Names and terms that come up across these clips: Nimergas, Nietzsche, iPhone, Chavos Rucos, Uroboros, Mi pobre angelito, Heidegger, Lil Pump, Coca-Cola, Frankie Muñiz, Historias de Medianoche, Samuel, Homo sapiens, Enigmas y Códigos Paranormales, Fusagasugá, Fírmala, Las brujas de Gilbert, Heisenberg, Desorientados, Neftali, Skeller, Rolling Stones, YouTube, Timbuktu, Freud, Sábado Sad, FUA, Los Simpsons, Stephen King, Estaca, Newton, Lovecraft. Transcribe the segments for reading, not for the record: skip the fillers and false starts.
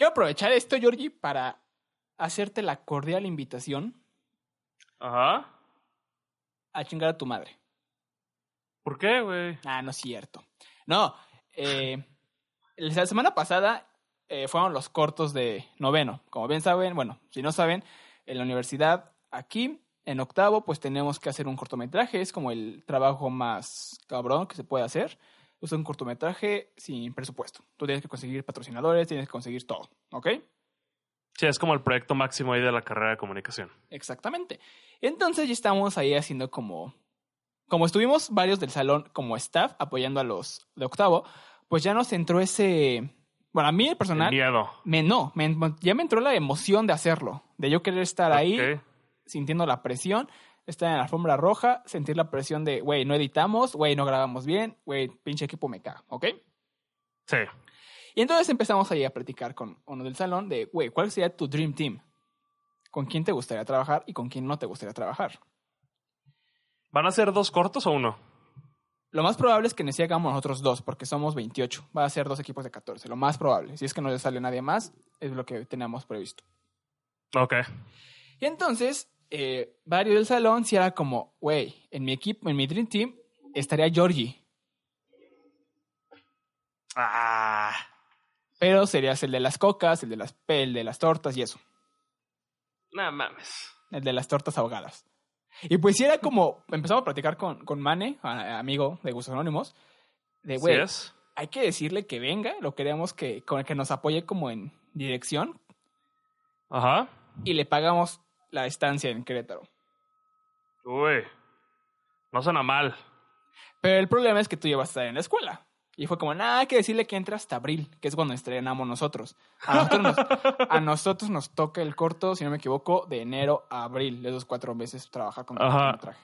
Quiero aprovechar esto, Giorgi, para hacerte la cordial invitación. Ajá. A chingar a tu madre. ¿Por qué, güey? Ah, no es cierto. No, la semana pasada fueron los cortos de noveno. Como bien saben, bueno, si no saben, en la universidad aquí, en octavo, pues tenemos que hacer un cortometraje. Es como el trabajo más cabrón que se puede hacer. Es un cortometraje sin presupuesto. Tú tienes que conseguir patrocinadores, tienes que conseguir todo, ¿ok? Sí, es como el proyecto máximo ahí de la carrera de comunicación. Exactamente. Entonces ya estamos ahí haciendo como estuvimos varios del salón como staff apoyando a los de octavo, pues ya nos entró ese... Bueno, a mí el personal... Miedo. Ya me entró la emoción de hacerlo, de yo querer estar ahí, sintiendo la presión, estar en la alfombra roja, sentir la presión de, güey, no editamos, güey, no grabamos bien, güey, pinche equipo me caga, ¿ok? Sí. Y entonces empezamos ahí a platicar con uno del salón de, güey, ¿cuál sería tu dream team? ¿Con quién te gustaría trabajar y con quién no te gustaría trabajar? ¿Van a ser dos cortos o uno? Lo más probable es que nos hagamos nosotros dos, porque somos 28. Va a ser dos equipos de 14, lo más probable. Si es que no le sale nadie más, es lo que teníamos previsto. Ok. Y entonces, varios del salón sí era como, güey, en mi equipo, en mi Dream Team, estaría Giorgi. Ah. Pero serías el de las cocas, el de las tortas y eso. No mames. El de las tortas ahogadas. Y pues sí era como, empezamos a platicar con Mane, amigo de Gustos Anónimos, de güey, ¿sí hay que decirle que venga? Lo queremos que nos apoye como en dirección. Ajá. Y le pagamos la estancia en Querétaro. Uy, no suena mal. Pero el problema es que tú ya vas a estar en la escuela. Y fue como, nada, hay que decirle que entra hasta abril, que es cuando estrenamos nosotros. A nosotros nos toca el corto, si no me equivoco, de enero a abril, esos 4 meses trabajar con el traje.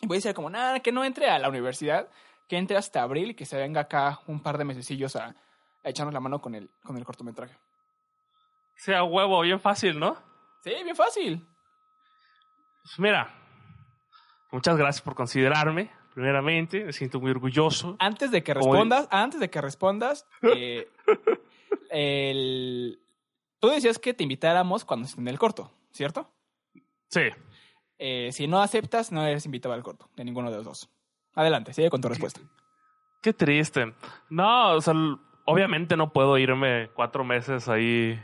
Y voy a decir como, nada, que no entre a la universidad, que entre hasta abril y que se venga acá un par de mesecillos a echarnos la mano con el cortometraje. Sea huevo, bien fácil, ¿no? Sí, bien fácil. Pues mira, muchas gracias por considerarme. Primeramente, me siento muy orgulloso. Antes de que respondas, tú decías que te invitáramos cuando estén en el corto, ¿cierto? Sí. Si no aceptas, no eres invitado al corto, de ninguno de los dos. Adelante, sigue con tu respuesta. Qué triste. No, o sea, obviamente no puedo irme 4 meses ahí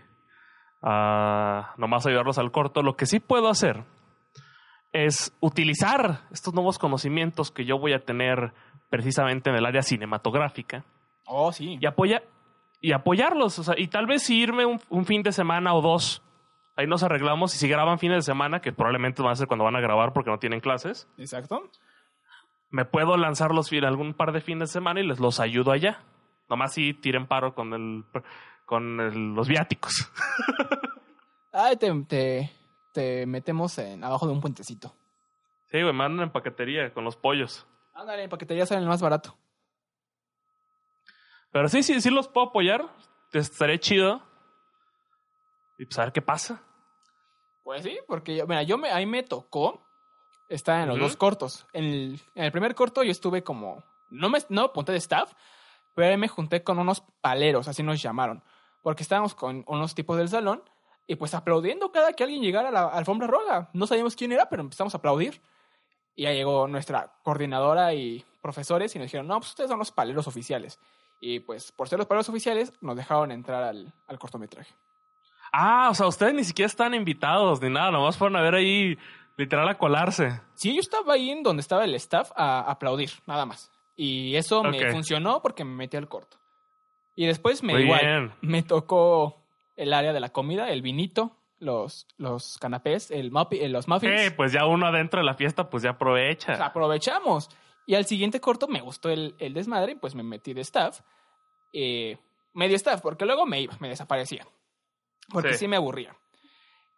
a nomás ayudarlos al corto. Lo que sí puedo hacer es utilizar estos nuevos conocimientos que yo voy a tener precisamente en el área cinematográfica. Oh, sí. Y apoyarlos. O sea, y tal vez si irme un fin de semana o dos, ahí nos arreglamos. Y si graban fines de semana, que probablemente van a ser cuando van a grabar porque no tienen clases. Exacto. Me puedo lanzar algún par de fines de semana y les los ayudo allá. Nomás si tiren paro con los viáticos. Ay, te metemos abajo de un puentecito. Sí, güey, mandan en paquetería con los pollos. Ándale, en paquetería salen el más barato. Pero sí los puedo apoyar. Estaré chido. Y pues a ver qué pasa. Pues sí, porque ahí me tocó estar en los dos cortos. En el primer corto yo estuve como... No apunté de staff, pero ahí me junté con unos paleros, así nos llamaron. Porque estábamos con unos tipos del salón y pues aplaudiendo cada que alguien llegara a la alfombra roja. No sabíamos quién era, pero empezamos a aplaudir. Y ya llegó nuestra coordinadora y profesores y nos dijeron, no, pues ustedes son los paleros oficiales. Y pues por ser los paleros oficiales nos dejaron entrar al cortometraje. Ah, o sea, ustedes ni siquiera están invitados ni nada. Nomás fueron a ver ahí, literal, a colarse. Sí, yo estaba ahí en donde estaba el staff a aplaudir, nada más. Y eso me funcionó porque me metí al corto. Y después me tocó el área de la comida, el vinito, los canapés, los muffins. Pues ya uno adentro de la fiesta, pues ya aprovecha. Pues aprovechamos. Y al siguiente corto me gustó el desmadre, pues me metí de staff. Medio staff, porque luego me desaparecía. Porque sí me aburría.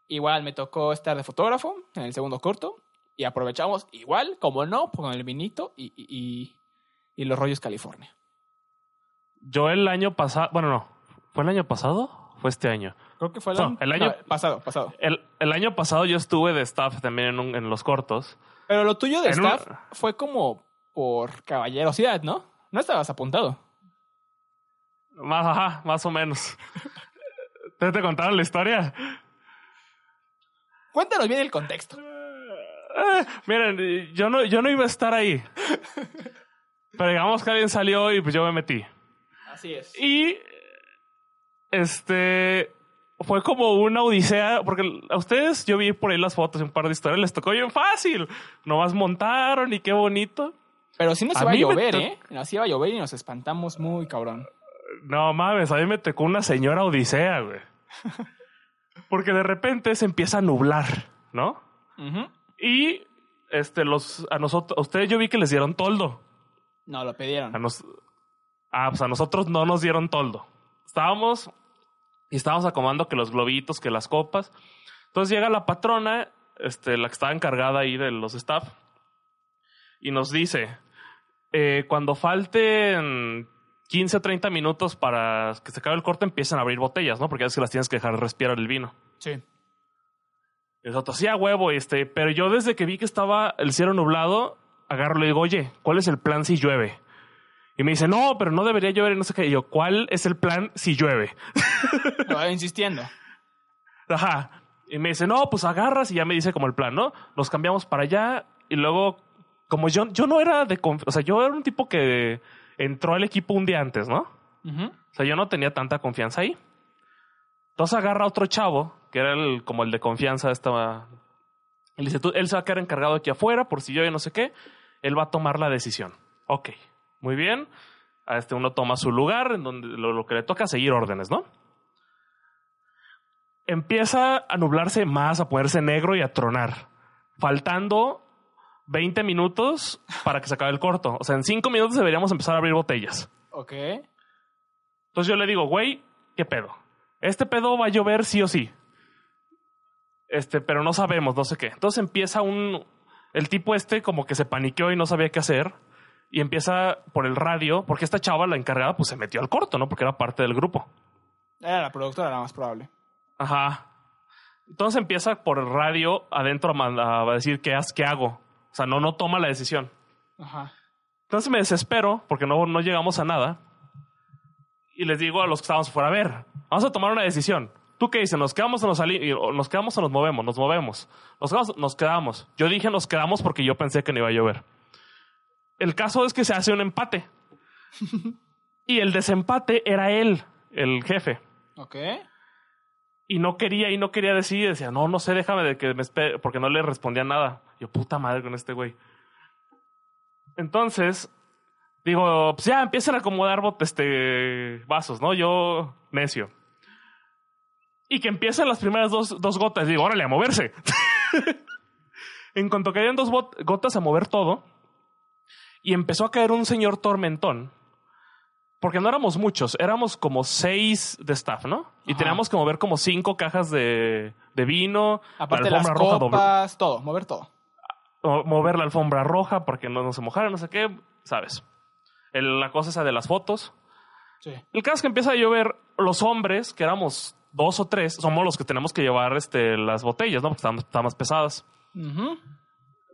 Igual me tocó estar de fotógrafo en el segundo corto. Y aprovechamos igual, como no, con el vinito y los rollos California. Yo el año pasado... Bueno, no. ¿Fue el año pasado? Fue este año. Creo que fue el año pasado. El año pasado yo estuve de staff también en los cortos. Pero lo tuyo de staff fue como por caballerosidad, ¿no? No estabas apuntado. Más o menos. ¿Ya te contaron la historia? Cuéntanos bien el contexto. Miren, yo no iba a estar ahí. Pero digamos que alguien salió y pues yo me metí. Así es. Y fue como una odisea, porque a ustedes, yo vi por ahí las fotos, un par de historias, les tocó bien fácil. Nomás montaron y qué bonito. Pero sí nos iba a llover, ¿eh? Nos iba a llover y nos espantamos muy cabrón. No mames, a mí me tocó una señora odisea, güey. Porque de repente se empieza a nublar, ¿no? Uh-huh. Y a ustedes yo vi que les dieron toldo. No, lo pidieron. Pues a nosotros no nos dieron toldo. Estábamos acomodando que los globitos, que las copas. Entonces llega la patrona, la que estaba encargada ahí de los staff, y nos dice, cuando falten 15 o 30 minutos para que se acabe el corte, empiezan a abrir botellas, ¿no? Porque ya es que las tienes que dejar respirar el vino. Sí. Y nosotros, sí, a huevo, pero yo desde que vi que estaba el cielo nublado, agarro y le digo, oye, ¿cuál es el plan si llueve? Y me dice, no, pero no debería llover, no sé qué. Y yo, ¿cuál es el plan si llueve? Lo insistiendo. Ajá. Y me dice, no, pues agarras, y ya me dice como el plan, ¿no? Nos cambiamos para allá y luego... Como yo no era de confianza, o sea, yo era un tipo que entró al equipo un día antes, ¿no? Uh-huh. O sea, yo no tenía tanta confianza ahí. Entonces agarra a otro chavo, que era como el de confianza, él dice, él se va a quedar encargado aquí afuera, por si yo no sé qué, él va a tomar la decisión. Ok, muy bien. A uno toma su lugar, en donde lo que le toca seguir órdenes, ¿no? Empieza a nublarse más, a ponerse negro y a tronar. Faltando 20 minutos para que se acabe el corto. O sea, en 5 minutos deberíamos empezar a abrir botellas. Ok. Entonces yo le digo, güey, ¿qué pedo? Este pedo va a llover sí o sí. Pero no sabemos, no sé qué. Entonces empieza el tipo como que se paniqueó y no sabía qué hacer. Y empieza por el radio, porque esta chava, la encargada, pues se metió al corto, ¿no? Porque era parte del grupo. Era la productora, era más probable. Ajá. Entonces empieza por el radio adentro a decir, ¿qué hago? O sea, no toma la decisión. Ajá. Entonces me desespero porque no llegamos a nada. Y les digo a los que estábamos fuera, a ver, vamos a tomar una decisión. ¿Tú qué dices? ¿Nos quedamos o nos salimos? ¿Nos quedamos o nos movemos? Nos movemos. Nos quedamos. Yo dije nos quedamos porque yo pensé que no iba a llover. El caso es que se hace un empate. Y el desempate era él, el jefe. Ok. Y no quería decidir. Decía, no sé, déjame de que me espere, porque no le respondía nada. Yo, puta madre con este güey. Entonces, digo, pues ya, empiecen a acomodar vasos, ¿no? Yo, necio. Y que empiezan las primeras dos gotas. Digo, órale, a moverse. En cuanto caían dos gotas, a mover todo. Y empezó a caer un señor tormentón. Porque no éramos muchos, éramos como 6 de staff, ¿no? Ajá. Y teníamos que mover como 5 cajas de vino. Aparte la alfombra roja, copas, todo, mover todo. Mover la alfombra roja porque no se mojara, no sé qué, ¿sabes? La cosa esa de las fotos. Sí. El caso es que empieza a llover, los hombres, que éramos 2 o 3, somos los que tenemos que llevar las botellas, ¿no? Porque están más pesadas. Uh-huh.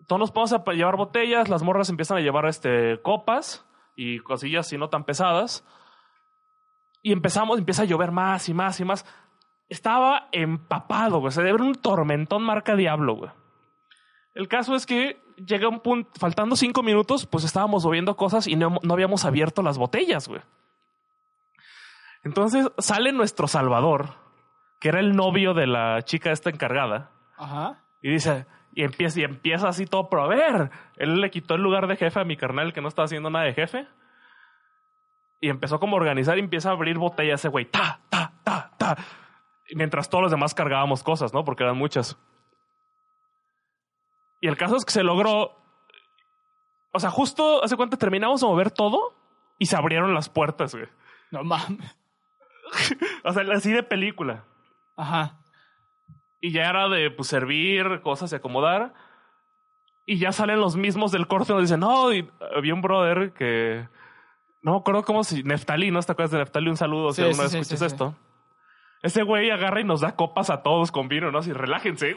Entonces nos vamos a llevar botellas, las morras empiezan a llevar copas y cosillas así no tan pesadas. Y empieza a llover más y más y más. Estaba empapado, güey. Se debe un tormentón marca diablo, güey. El caso es que llega un punto, faltando 5 minutos, pues estábamos moviendo cosas y no habíamos abierto las botellas, güey. Entonces sale nuestro salvador, que era el novio de la chica encargada. Ajá. Y dice... Y empieza así todo, pero a ver, él le quitó el lugar de jefe a mi carnal que no estaba haciendo nada de jefe. Y empezó como a organizar y empieza a abrir botella ese güey. Ta, ta, ta, ta. Y mientras todos los demás cargábamos cosas, ¿no? Porque eran muchas. Y el caso es que se logró... O sea, justo hace cuánto terminamos de mover todo y se abrieron las puertas, güey. No mames. O sea, así de película. Ajá. Y ya era de pues, servir cosas y acomodar. Y ya salen los mismos del corte y nos dicen, no, y había un brother que... No me acuerdo cómo si... Neftali, ¿no? ¿Te acuerdas de Neftali? Un saludo, sí, si alguna vez escuchas esto. Sí. Ese güey agarra y nos da copas a todos con vino, ¿no? Así, relájense.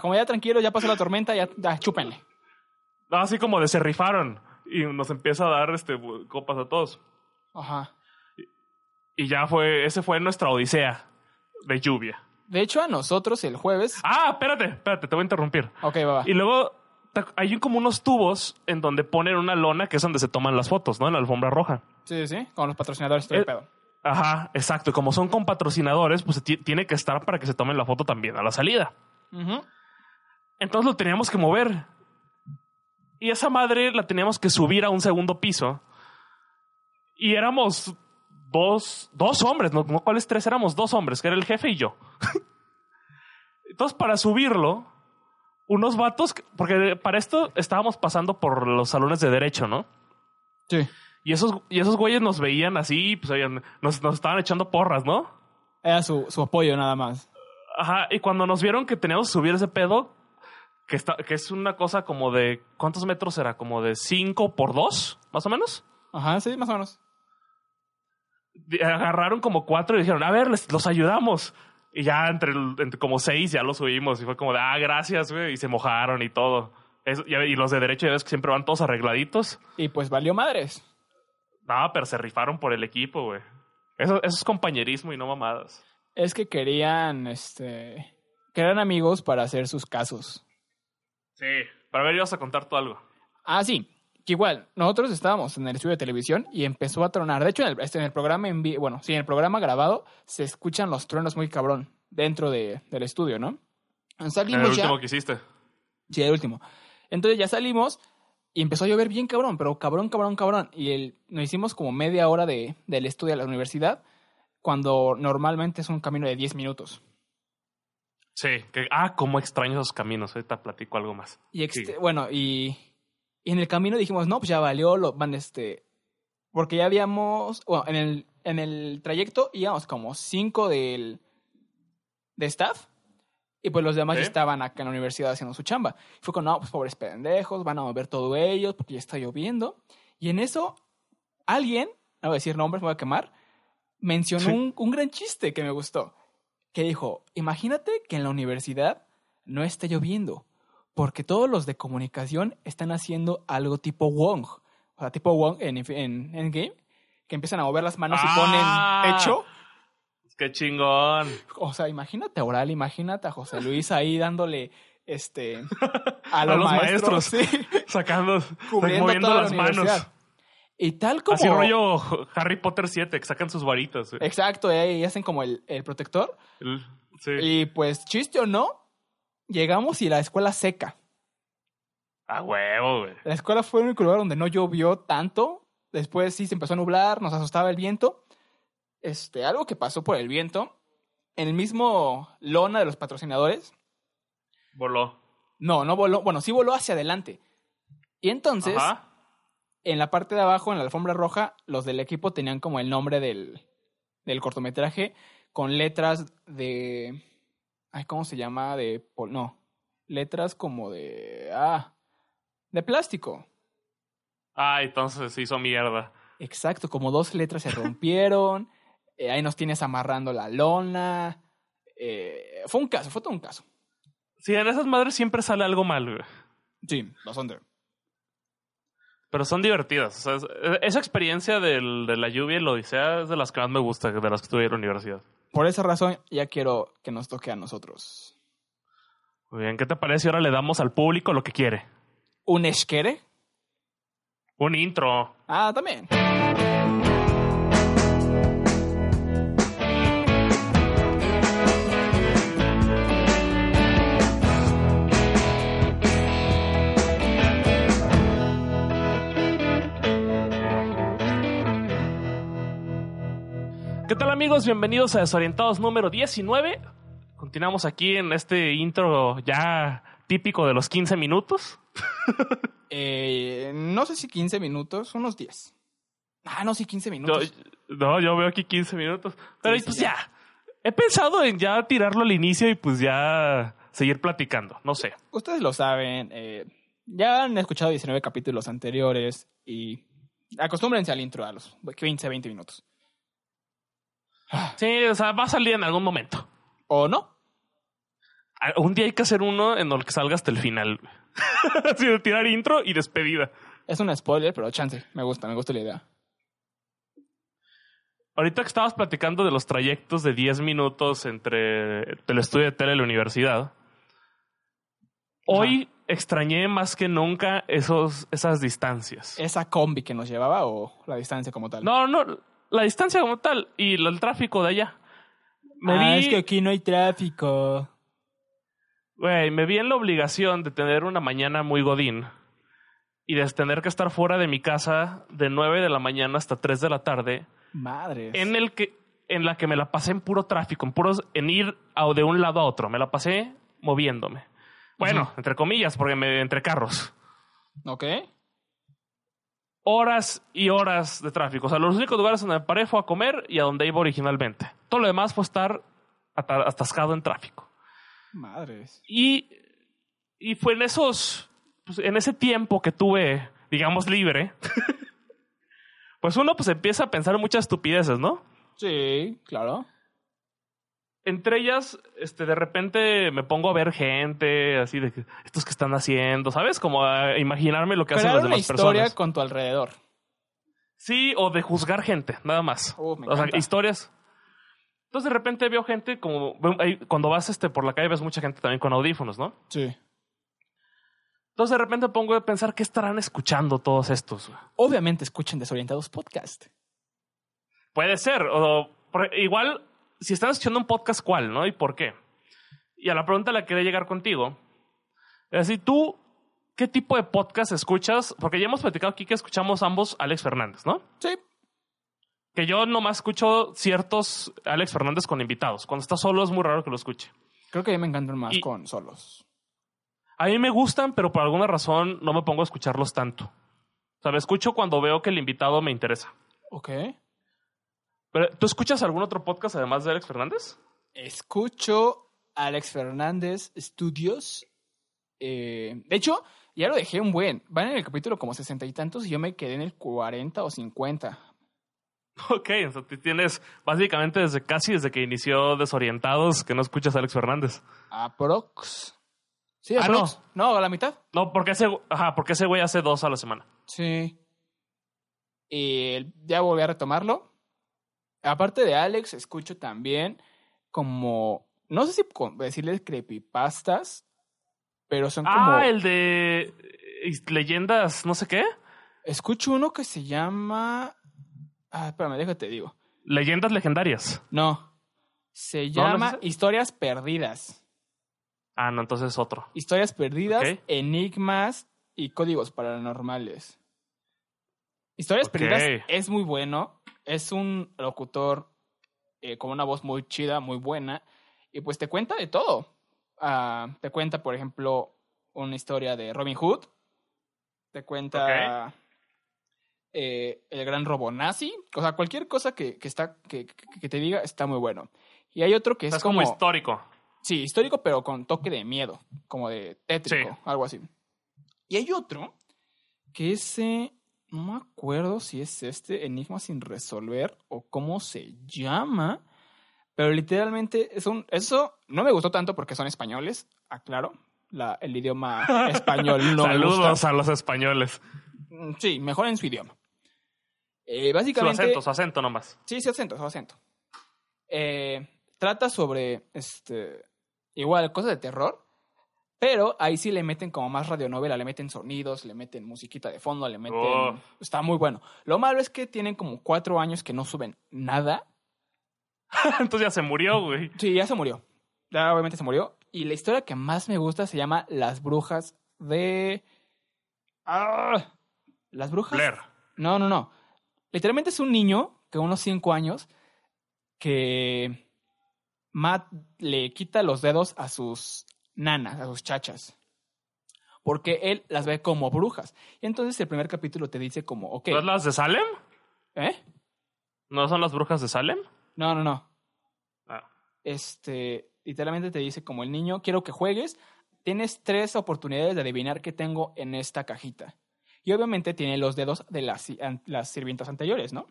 Como ya tranquilo, ya pasó la tormenta, ya chúpenle. No, así como de se rifaron. Y nos empieza a dar copas a todos. Ajá. Y ya fue... Ese fue nuestra odisea. de lluvia. De hecho, a nosotros el jueves... Ah, espérate, te voy a interrumpir. Ok, va. Y luego hay como unos tubos en donde ponen una lona que es donde se toman las fotos, ¿no? En la alfombra roja. Sí, con los patrocinadores. Todo el pedo. Ajá, exacto. Y como son con patrocinadores, pues tiene que estar para que se tomen la foto también a la salida. Uh-huh. Entonces lo teníamos que mover. Y esa madre la teníamos que subir a un segundo piso. Y éramos... Dos hombres, no, ¿cuáles tres? Éramos dos hombres, que era el jefe y yo. Entonces, para subirlo, unos vatos, porque para esto estábamos pasando por los salones de derecho, ¿no? Sí. Y esos güeyes nos veían así, pues nos estaban echando porras, ¿no? Era su apoyo nada más. Ajá, y cuando nos vieron que teníamos que subir ese pedo, que es una cosa como de, ¿cuántos metros era? Como de 5x2, más o menos. Ajá, sí, más o menos. Agarraron como 4 y dijeron, a ver, los ayudamos. Y ya entre como 6 ya los subimos. Y fue como de, gracias, güey. Y se mojaron y todo. Y los de derecho ya ves que siempre van todos arregladitos. Y pues valió madres. No, pero se rifaron por el equipo, güey. Eso es compañerismo y no mamadas. Es que querían amigos para hacer sus casos. Sí, para ver, ibas a contar tú algo. Ah, sí. Igual, nosotros estábamos en el estudio de televisión y empezó a tronar. De hecho, en el programa en vivo, bueno, sí, en el programa grabado se escuchan los truenos muy cabrón dentro del estudio, ¿no? Salimos ya. El último que hiciste. Sí, el último. Entonces ya salimos y empezó a llover bien cabrón, pero cabrón. Y nos hicimos como media hora del estudio a la universidad, cuando normalmente es un camino de 10 minutos. Sí, cómo extraño esos caminos. Ahorita platico algo más. Y en el camino dijimos, no, pues ya valió, porque ya habíamos, bueno, en el trayecto íbamos como 5 de staff, y pues los demás ya estaban acá en la universidad haciendo su chamba. Y fue como, no, pues pobres pendejos, van a mover todo ellos, porque ya está lloviendo. Y en eso, alguien, no voy a decir nombres, me voy a quemar, mencionó un gran chiste que me gustó, que dijo, imagínate que en la universidad no esté lloviendo. Porque todos los de comunicación están haciendo algo tipo Wong. O sea, tipo Wong en Endgame. Que empiezan a mover las manos y ponen techo. ¡Qué chingón! O sea, imagínate a Oral, imagínate a José Luis ahí dándole a los maestros. Sí. Sacando, moviendo las manos. Y tal como... Así rollo Harry Potter 7, que sacan sus varitas. Exacto, y hacen como el protector. Sí. Y pues, chiste o no, llegamos y la escuela seca. Ah, huevo, güey. La escuela fue el único lugar donde no llovió tanto. Después sí se empezó a nublar, nos asustaba el viento. Algo que pasó por el viento. En el mismo lona de los patrocinadores. ¿Voló? No voló. Bueno, sí voló hacia adelante. Y entonces, ajá, en la parte de abajo, en la alfombra roja, los del equipo tenían como el nombre del cortometraje con letras de... Ay, ¿cómo se llama? Letras como de... de plástico. Entonces se hizo mierda. Exacto, como 2 letras se rompieron. Ahí nos tienes amarrando la lona. Fue todo un caso. Sí, en esas madres siempre sale algo mal, güey. Sí, bastante. Pero son divertidas. O sea, esa experiencia de la lluvia y la odisea es de las que más me gusta, de las que tuve en la universidad. Por esa razón, ya quiero que nos toque a nosotros. Muy bien, ¿qué te parece? Ahora le damos al público lo que quiere. ¿Un Eshkere? Un intro. También. ¿Qué tal, amigos? Bienvenidos a Desorientados número 19. Continuamos aquí en este intro ya típico de los 15 minutos. No sé si 15 minutos, unos 10. No, sí, 15 minutos. Yo veo aquí 15 minutos. Pero sí, pues ya. He pensado en ya tirarlo al inicio y pues ya seguir platicando, no sé. Ustedes lo saben, ya han escuchado 19 capítulos anteriores y acostúmbrense al intro a los 15, 20 minutos. Sí, o sea, va a salir en algún momento. ¿O no? Un día hay que hacer uno en el que salga hasta el final. Así de tirar intro y despedida. Es un spoiler, pero chance. Me gusta la idea. Ahorita que estabas platicando de los trayectos de 10 minutos entre el estudio de tele y la universidad, hoy extrañé más que nunca esas distancias. ¿Esa combi que nos llevaba o la distancia como tal? No, la distancia como tal y el tráfico de allá. Es que aquí no hay tráfico. Güey, me vi en la obligación de tener una mañana muy godín y de tener que estar fuera de mi casa de 9 de la mañana hasta 3 de la tarde. Madres. En la que me la pasé en puro tráfico, en ir de un lado a otro. Me la pasé moviéndome. Bueno, uh-huh, entre comillas, porque entre carros. Ok. Horas y horas de tráfico. O sea, los únicos lugares donde me paré fue a comer y a donde iba originalmente. Todo lo demás fue estar atascado en tráfico. Madres. Y fue en ese tiempo que tuve, digamos, libre. Pues uno empieza a pensar muchas estupideces, ¿no? Sí, claro. Entre ellas, de repente me pongo a ver gente, así de estos que están haciendo, ¿sabes? Como a imaginarme lo que hacen las demás personas. Crear una historia con tu alrededor. Sí, o de juzgar gente, nada más. O sea, historias. Entonces, de repente veo gente como... Cuando vas por la calle ves mucha gente también con audífonos, ¿no? Sí. Entonces, de repente pongo a pensar qué estarán escuchando todos estos. Obviamente escuchen Desorientados Podcast. Puede ser. Igual... Si están escuchando un podcast, ¿cuál, no? ¿Y por qué? Y a la pregunta a la que quería llegar contigo es así, ¿tú qué tipo de podcast escuchas? Porque ya hemos platicado aquí que escuchamos ambos Alex Fernández, ¿no? Sí. Que yo nomás escucho ciertos Alex Fernández con invitados. Cuando está solo es muy raro que lo escuche. Creo que a mí me encantan más con solos. A mí me gustan, pero por alguna razón no me pongo a escucharlos tanto. O sea, lo escucho cuando veo que el invitado me interesa. Ok. Pero, ¿tú escuchas algún otro podcast además de Alex Fernández? Escucho Alex Fernández Studios. De hecho, ya lo dejé un buen. Van en el capítulo como 60 y tantos y yo me quedé en el 40 o 50. Ok, entonces tienes básicamente desde que inició Desorientados que no escuchas a Alex Fernández. Aprox. Sí, aprox. No, a la mitad. No, porque ese güey hace 2 a la semana. Sí. Ya volví a retomarlo. Aparte de Alex, escucho también como... No sé si decirles creepypastas, pero son como... el de leyendas no sé qué. Escucho uno que se llama... espérame, déjate, digo. ¿Leyendas legendarias? No. Se llama Historias Perdidas. No, entonces es otro. Historias Perdidas, okay. Enigmas y Códigos Paranormales. Historias Perdidas es muy bueno. Es un locutor con una voz muy chida, muy buena. Y pues te cuenta de todo. Te cuenta, por ejemplo, una historia de Robin Hood. Te cuenta el gran robo nazi. O sea, cualquier cosa que te diga está muy bueno. Y hay otro que es como histórico. Sí, histórico, pero con toque de miedo. Como de tétrico, algo así. Y hay otro que es... No me acuerdo si es Enigma sin resolver o cómo se llama. Pero literalmente eso no me gustó tanto porque son españoles. Aclaro, el idioma español no me gusta. Saludos a los españoles. Sí, mejor en su idioma. Básicamente, su acento nomás. Sí, su acento. Trata sobre, igual, cosas de terror. Pero ahí sí le meten como más radionovela, le meten sonidos, le meten musiquita de fondo, le meten... Oh. Está muy bueno. Lo malo es que tienen como 4 años que no suben nada. Entonces ya se murió, güey. Sí, ya se murió. Ya obviamente se murió. Y la historia que más me gusta se llama Las Brujas de... ¿Las Brujas? Blair. No. Literalmente es un niño que unos 5 años que Matt le quita los dedos a sus... nanas, a sus chachas. Porque él las ve como brujas. Y entonces el primer capítulo te dice como, ok. ¿No son las de Salem? ¿No son las brujas de Salem? No. Literalmente te dice como el niño, quiero que juegues. Tienes 3 oportunidades de adivinar qué tengo en esta cajita. Y obviamente tiene los dedos de las sirvientas anteriores, ¿no?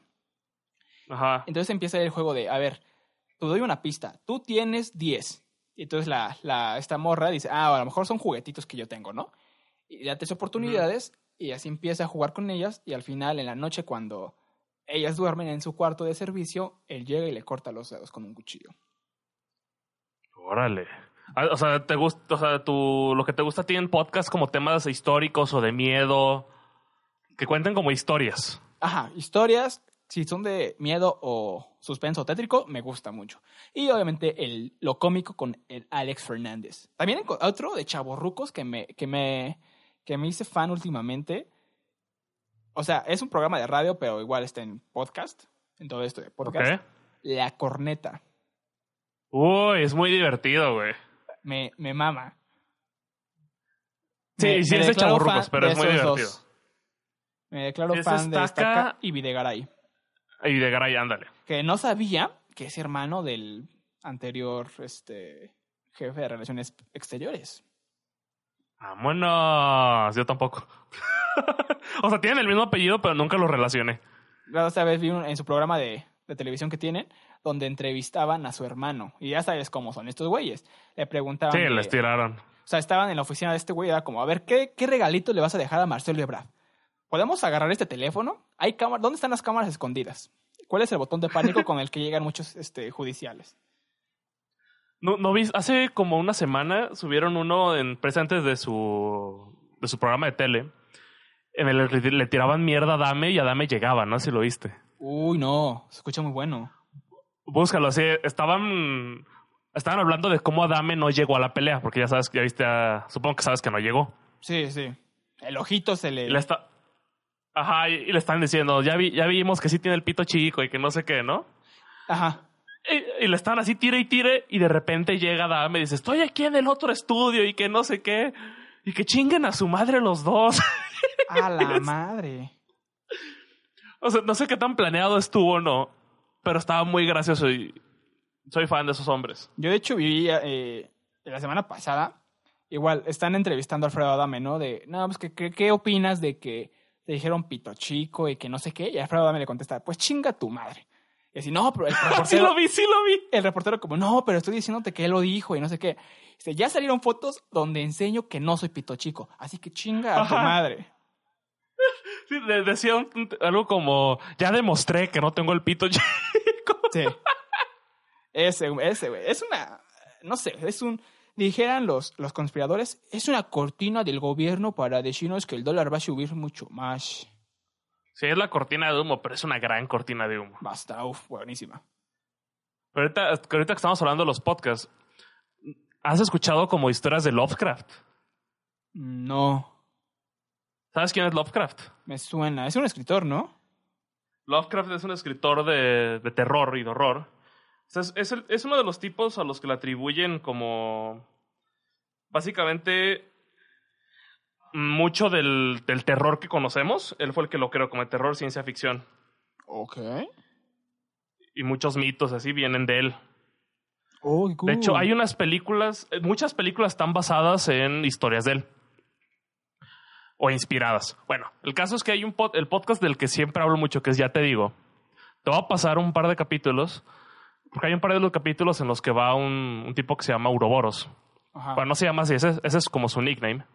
Ajá. Entonces empieza el juego de, a ver, te doy una pista. Tú tienes 10. Y entonces esta morra dice, a lo mejor son juguetitos que yo tengo, ¿no? Y da 3 oportunidades y así empieza a jugar con ellas. Y al final, en la noche, cuando Ellas duermen en su cuarto de servicio, él llega y le corta los dedos con un cuchillo. Órale. O sea, ¿te gusta, o sea, lo que te gusta a ti en podcast como temas históricos o de miedo? Que cuenten como historias. Ajá, historias. Si son de miedo o suspenso tétrico, me gusta mucho. Y obviamente lo cómico con el Alex Fernández. También otro de Chavos Rucos que me hice fan últimamente. O sea, es un programa de radio, pero igual está en podcast. En todo esto de podcast. Okay. La Corneta. Uy, es muy divertido, güey. Me mama. Sí, sí es de Chavos Rucos, pero es muy divertido. Me declaro fan de Estaca y Videgaray. Y Videgaray, ándale. Que no sabía que es hermano del anterior jefe de Relaciones Exteriores. Vámonos. Yo tampoco. O sea, tienen el mismo apellido, pero nunca los relacioné. La otra vez vi en su programa de televisión que tienen, donde entrevistaban a su hermano. Y ya sabes cómo son estos güeyes. Le preguntaban... Sí, les tiraron. O sea, estaban en la oficina de este güey y era como, a ver, ¿qué regalito le vas a dejar a Marcelo Ebrard? ¿Podemos agarrar este teléfono? ¿Hay cámaras? ¿Dónde están las cámaras escondidas? ¿Cuál es el botón de pánico con el que llegan muchos judiciales? No vi, hace como una semana subieron uno en presentes de su programa de tele. En el le tiraban mierda a Adame y Adame llegaba, no sé si lo viste. Uy, no, se escucha muy bueno. Búscalo, sí, estaban hablando de cómo Adame no llegó a la pelea, porque ya sabes, ya viste supongo que sabes que no llegó. Sí, sí. El ojito se le... Ajá, y le están diciendo, ya vimos que sí tiene el pito chico y que no sé qué, ¿no? Ajá. Y le están así, tire, y de repente llega Adame y dice, estoy aquí en el otro estudio y que no sé qué, y que chinguen a su madre los dos. A la madre. O sea, no sé qué tan planeado estuvo o no, pero estaba muy gracioso y soy fan de esos hombres. Yo, de hecho, viví la semana pasada, igual, están entrevistando a Alfredo Adame, ¿no? ¿Qué opinas de que... Te dijeron pito chico y que no sé qué. Y Alfredo Adame le contesta, pues chinga tu madre. Y así, no, pero el reportero... Sí lo vi. El reportero como, no, pero estoy diciéndote que él lo dijo y no sé qué. Dice, ya salieron fotos donde enseño que no soy pito chico. Así que chinga a tu madre. Sí, le decía algo como, ya demostré que no tengo el pito chico. Sí. Ese, güey. Es una... No sé, es un... Dijeran los conspiradores, es una cortina del gobierno para decirnos que el dólar va a subir mucho más. Sí, es la cortina de humo, pero es una gran cortina de humo. Basta, buenísima. Pero ahorita que estamos hablando de los podcasts, ¿has escuchado como historias de Lovecraft? No. ¿Sabes quién es Lovecraft? Me suena. Es un escritor, ¿no? Lovecraft es un escritor de terror y de horror. Es uno de los tipos a los que le atribuyen como básicamente mucho del terror que conocemos. Él fue el que lo creó como el terror, ciencia ficción. Ok. Y muchos mitos así vienen de él. Oh, cool. De hecho, hay unas películas, muchas películas están basadas en historias de él. O inspiradas. Bueno, el caso es que hay el podcast del que siempre hablo mucho, que es Ya Te Digo. Te voy a pasar un par de capítulos. Porque hay un par de los capítulos en los que va un tipo que se llama Uroboros. Ajá. Bueno, no se llama así, ese es como su nickname.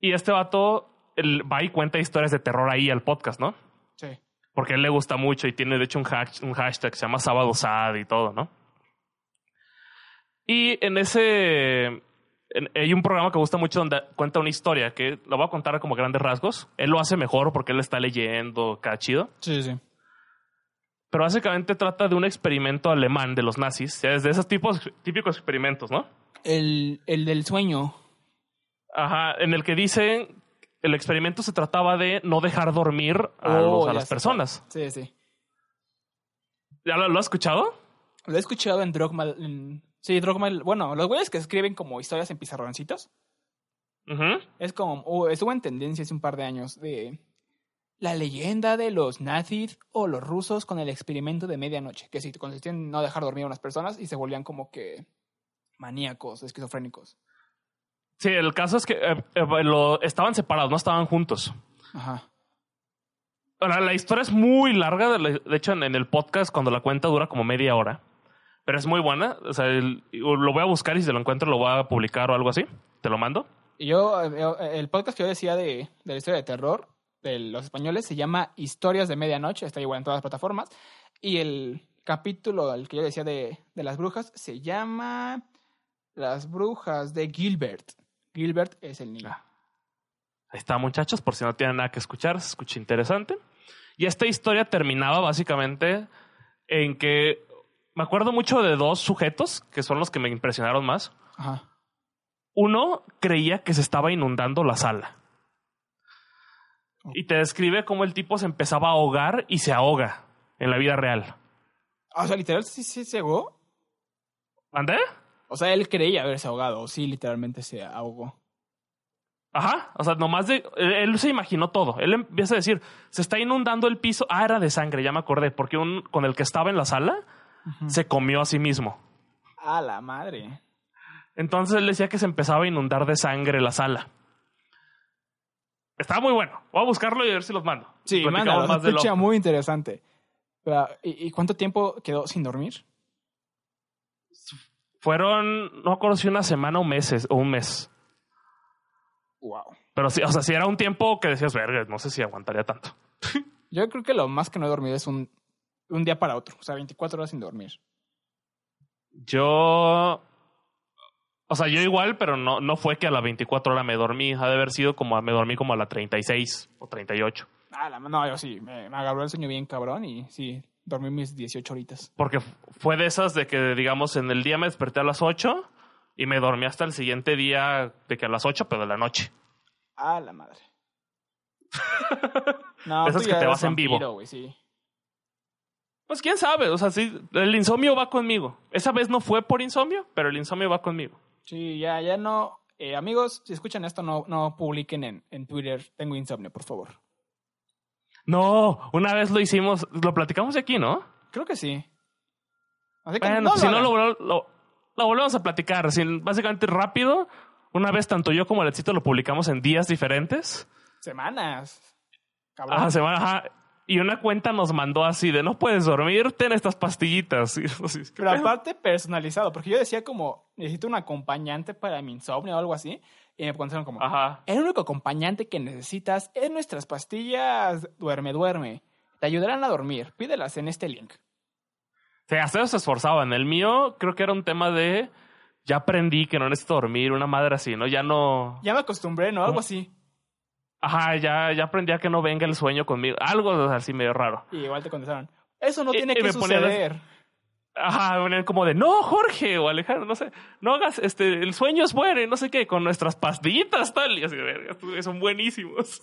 Y este vato va y cuenta historias de terror ahí al podcast, ¿no? Sí. Porque a él le gusta mucho y tiene de hecho un hashtag que se llama Sábado Sad y todo, ¿no? Y en hay un programa que me gusta mucho donde cuenta una historia que la voy a contar como grandes rasgos. Él lo hace mejor porque él está leyendo cada chido. Sí, sí. Pero básicamente trata de un experimento alemán de los nazis. O sea, es de esos típicos experimentos, ¿no? El del sueño. Ajá, en el que dice... El experimento se trataba de no dejar dormir a las personas. Sí, sí. ¿Ya lo has escuchado? Lo he escuchado en Drogmal. Sí, Drogmal. Bueno, los güeyes que escriben como historias en pizarroncitos. Uh-huh. Es como... estuvo en tendencia hace un par de años de... La leyenda de los nazis o los rusos con el experimento de medianoche, que sí, consistía en no dejar dormir a unas personas y se volvían como que maníacos, esquizofrénicos. Sí, el caso es que estaban separados, no estaban juntos. Ajá. Ahora, la historia es muy larga, de hecho en el podcast cuando la cuenta dura como media hora, pero es muy buena. O sea, lo voy a buscar y si lo encuentro lo voy a publicar o algo así, te lo mando. Y yo, el podcast que yo decía de la historia de terror... de los españoles se llama Historias de Medianoche, está igual en todas las plataformas. Y el capítulo, el que yo decía de las brujas, se llama Las Brujas de Gilbert. Gilbert es el niño. Ahí está, muchachos, por si no tienen nada que escuchar, se escucha interesante. Y esta historia terminaba básicamente en que me acuerdo mucho de dos sujetos que son los que me impresionaron más. Ajá. Uno creía que se estaba inundando la sala. Y te describe cómo el tipo se empezaba a ahogar y se ahoga en la vida real. O sea, literal, sí se ahogó. ¿Andé? O sea, él creía haberse ahogado. Sí, literalmente se ahogó. Ajá. O sea, nomás de... Él se imaginó todo. Él empieza a decir, se está inundando el piso. Ah, era de sangre, ya me acordé. Porque con el que estaba en la sala, uh-huh, se comió a sí mismo. ¡A la madre! Entonces él decía que se empezaba a inundar de sangre la sala. Estaba muy bueno. Voy a buscarlo y a ver si los mando. Sí, mándalo. Se escucha muy interesante. Pero, ¿y cuánto tiempo quedó sin dormir? Fueron, no recuerdo si una semana o meses, o un mes. Wow. Pero sí, o sea, si era un tiempo que decías, verga, no sé si aguantaría tanto. Yo creo que lo más que no he dormido es un día para otro. O sea, 24 horas sin dormir. O sea, yo igual, pero no fue que a las 24 horas me dormí. Ha de haber sido me dormí como a las 36 o 38. No, yo sí, me agarró el sueño bien cabrón y sí, dormí mis 18 horitas. Porque fue de esas de que, digamos, en el día me desperté a las 8 y me dormí hasta el siguiente día de que a las 8, pero de la noche. A la madre. No, de esas que te vas en vampiro, vivo. Wey, sí. Pues quién sabe, o sea, sí, el insomnio va conmigo. Esa vez no fue por insomnio, pero el insomnio va conmigo. Sí, ya no. Amigos, si escuchan esto, no publiquen en Twitter, tengo insomnio, por favor. No, una vez lo hicimos, lo platicamos aquí, ¿no? Creo que sí. Así que bueno, si no lo volvemos a platicar. Básicamente rápido, una vez tanto yo como Alexito lo publicamos en días diferentes. Semanas. Cabrón. Ah, semanas, ajá. Y una cuenta nos mandó así de, no puedes dormir, ten estas pastillitas. Pero aparte personalizado, porque yo decía como, necesito un acompañante para mi insomnio o algo así. Y me contestaron como, ajá, el único acompañante que necesitas es nuestras pastillas Duerme. Te ayudarán a dormir. Pídelas en este link. Sí, hasta ellos se esforzaban. El mío creo que era un tema de, ya aprendí que no necesito dormir, una madre así, ¿no? Ya me acostumbré, ¿no? Algo así. Ajá, ya aprendí a que no venga el sueño conmigo. Algo así medio raro. Y igual te contestaron, eso no tiene que suceder. Ajá, ponían como de, no, Jorge o Alejandro, no sé, no hagas, el sueño es bueno y no sé qué, con nuestras pastillitas tal. Y así, verga, son buenísimos.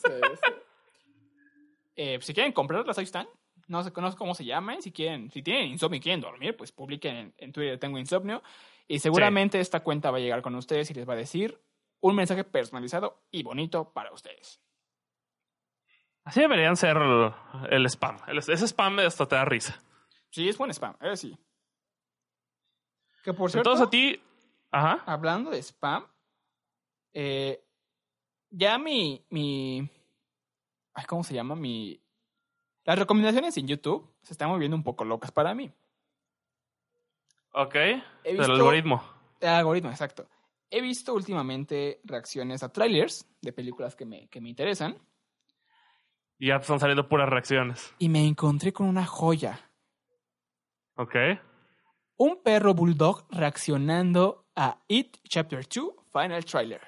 Sí. Si quieren comprarlas, ahí están. No sé cómo se llaman. Si tienen insomnio y quieren dormir, pues publiquen en Twitter, tengo insomnio. Y seguramente esta cuenta va a llegar con ustedes y les va a decir un mensaje personalizado y bonito para ustedes. Así deberían ser el spam. Ese spam hasta te da risa. Sí, es buen spam, sí. Que por cierto, entonces a ti, ajá, hablando de spam, ya ¿cómo se llama? Las recomendaciones en YouTube se están moviendo un poco locas para mí. Ok, del algoritmo. El algoritmo, exacto. He visto últimamente reacciones a trailers de películas que me interesan. Y ya están saliendo puras reacciones. Y me encontré con una joya. Ok. Un perro bulldog reaccionando a It Chapter 2 Final Trailer.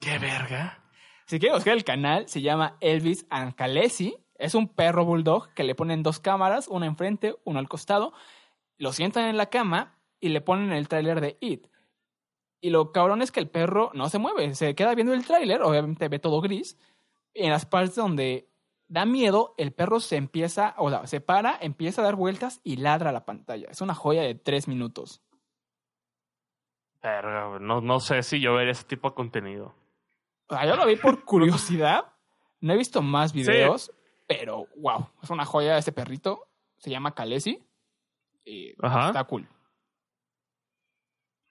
¡Qué verga! Si quieren buscar el canal, se llama Elvis Ancalesi. Es un perro bulldog que le ponen dos cámaras, una enfrente, una al costado. Lo sientan en la cama y le ponen el tráiler de It. Y lo cabrón es que el perro no se mueve. Se queda viendo el tráiler, obviamente ve todo gris. Y en las partes donde da miedo, el perro se para, empieza a dar vueltas y ladra a la pantalla. Es una joya de 3 minutos. Pero no sé si yo vería ese tipo de contenido. O sea, yo lo vi por curiosidad. No he visto más videos, sí, pero wow, es una joya de este perrito. Se llama Kalesi y está cool.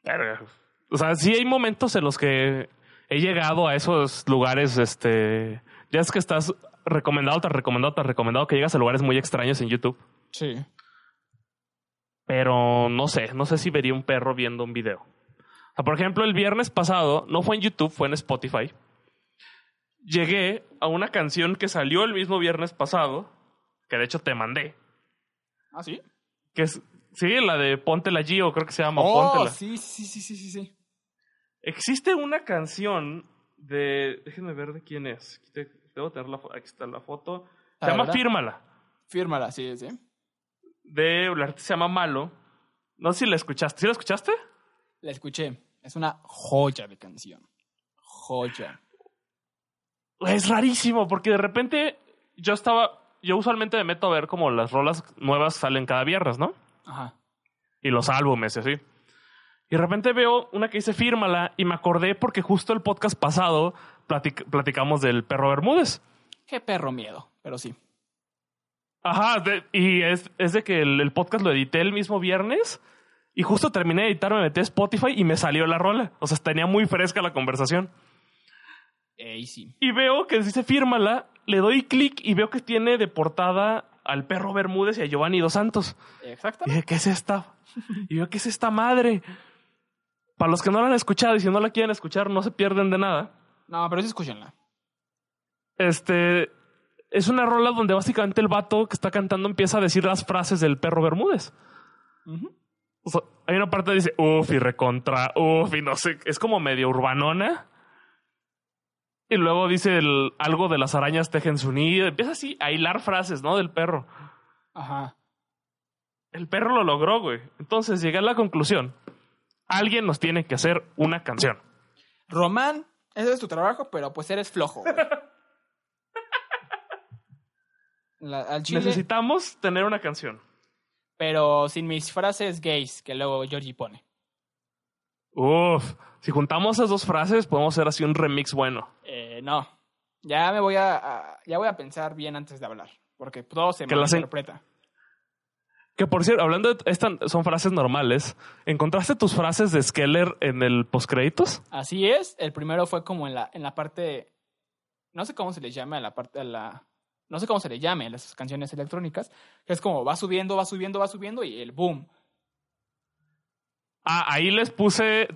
Verga. O sea, sí hay momentos en los que he llegado a esos lugares, ya es que estás recomendado, que llegas a lugares muy extraños en YouTube. Sí. Pero no sé si vería un perro viendo un video. O sea, por ejemplo, el viernes pasado, no fue en YouTube, fue en Spotify. llegué a una canción que salió el mismo viernes pasado, que de hecho te mandé. ¿Ah, sí? Que es, sí, la de Póntela Gio, creo que se llama. Oh, Póntela. Sí. Existe una canción de... Déjenme ver de quién es. Debo tener la foto. Aquí está la foto. Se llama Fírmala. Fírmala, sí. De un artista se llama Malo. No sé si la escuchaste. ¿Sí la escuchaste? La escuché. Es una joya de canción. Joya. Es rarísimo porque de repente yo estaba... Yo usualmente me meto a ver como las rolas nuevas salen cada viernes, ¿no? Ajá. Y los álbumes y así. Y de repente veo una que dice Fírmala y me acordé porque justo el podcast pasado platicamos del Perro Bermúdez. Qué perro miedo, pero sí. Ajá, y es de que el podcast lo edité el mismo viernes y justo terminé de editar, me metí a Spotify y me salió la rola. O sea, tenía muy fresca la conversación. Sí. Y veo que dice Fírmala, le doy clic y veo que tiene de portada al Perro Bermúdez y a Giovanni Dos Santos. Exactamente. Y dije, ¿qué es esta? Y yo, ¿qué es esta madre? Para los que no la han escuchado y si no la quieren escuchar, no se pierden de nada. No, pero sí escúchenla. Es una rola donde básicamente el vato que está cantando empieza a decir las frases del Perro Bermúdez. Uh-huh. O sea, hay una parte que dice, uff, y recontra, uff, y no sé. Es como medio urbanona. Y luego dice algo de las arañas tejen su nido. Empieza así a hilar frases, ¿no? Del perro. Ajá. El perro lo logró, güey. Entonces llegué a la conclusión. Alguien nos tiene que hacer una canción. Román, ese es tu trabajo, pero pues eres flojo, güey. Al chile. Necesitamos tener una canción. Pero sin mis frases gays que luego Giorgi pone. Uf, si juntamos esas dos frases podemos hacer así un remix bueno. No, ya me voy a pensar bien antes de hablar, porque todo se malinterpreta. Que por cierto, hablando de estas son frases normales. ¿Encontraste tus frases de Skeller en el postcréditos? Así es, el primero fue como en la parte, no sé cómo se le llama, en la parte de la, no sé cómo se le llame las canciones electrónicas, que es como va subiendo y el boom. Ah, ahí te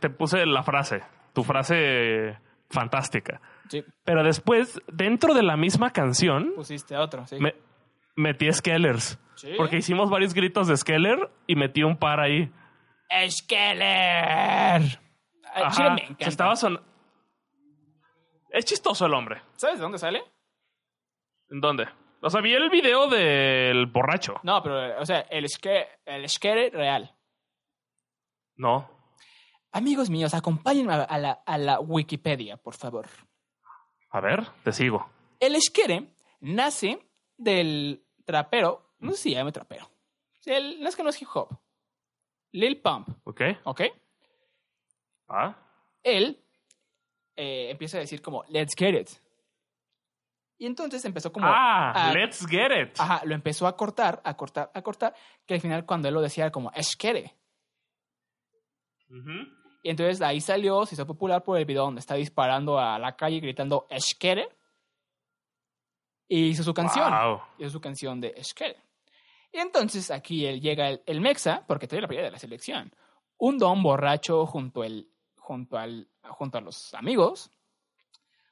puse la frase, tu frase fantástica. Sí. Pero después, dentro de la misma canción... Pusiste otro, sí. Metí Skellers. Sí. Porque hicimos varios gritos de Skeller y metí un par ahí. ¡Skeller! Ajá, me encanta. Es chistoso el hombre. ¿Sabes de dónde sale? ¿En dónde? O sea, vi el video del borracho. No, pero, o sea, el Eshkere real. No. Amigos míos, acompáñenme a la Wikipedia, por favor. A ver, te sigo. El Eshkere nace del trapero. No sé si llame trapero. No es que no es hip hop. Lil Pump. Ok. Ah. Él empieza a decir como, let's get it. Y entonces empezó como... let's get it. Ajá, lo empezó a cortar. Que al final cuando él lo decía era como, Eshkere. Uh-huh. Y entonces ahí salió, se hizo popular por el video donde está disparando a la calle gritando Eshkere. Y hizo su canción. Wow. Hizo su canción de Eshkere. Y entonces aquí él llega el Mexa, porque trae la pelea de la selección. Un don borracho junto a los amigos,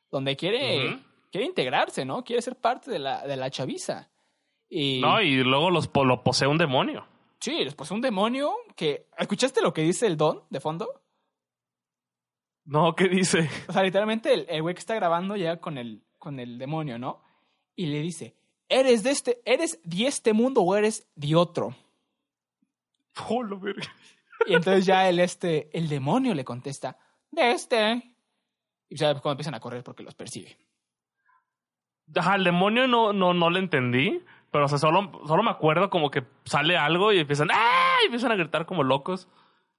donde quiere integrarse, ¿no? Quiere ser parte de la chaviza. Y luego lo posee un demonio. Sí, después un demonio que... ¿Escuchaste lo que dice el don de fondo? No, ¿qué dice? O sea, literalmente el güey que está grabando llega con el demonio, ¿no? Y le dice, ¿eres de este mundo o eres de otro? ¡Oh, la verga! Y entonces ya el demonio le contesta, de este. Y ya cuando empiezan a correr porque los persigue. Ajá, el demonio no lo entendí. Pero o sea, solo me acuerdo como que sale algo y empiezan ¡ah! Y empiezan a gritar como locos.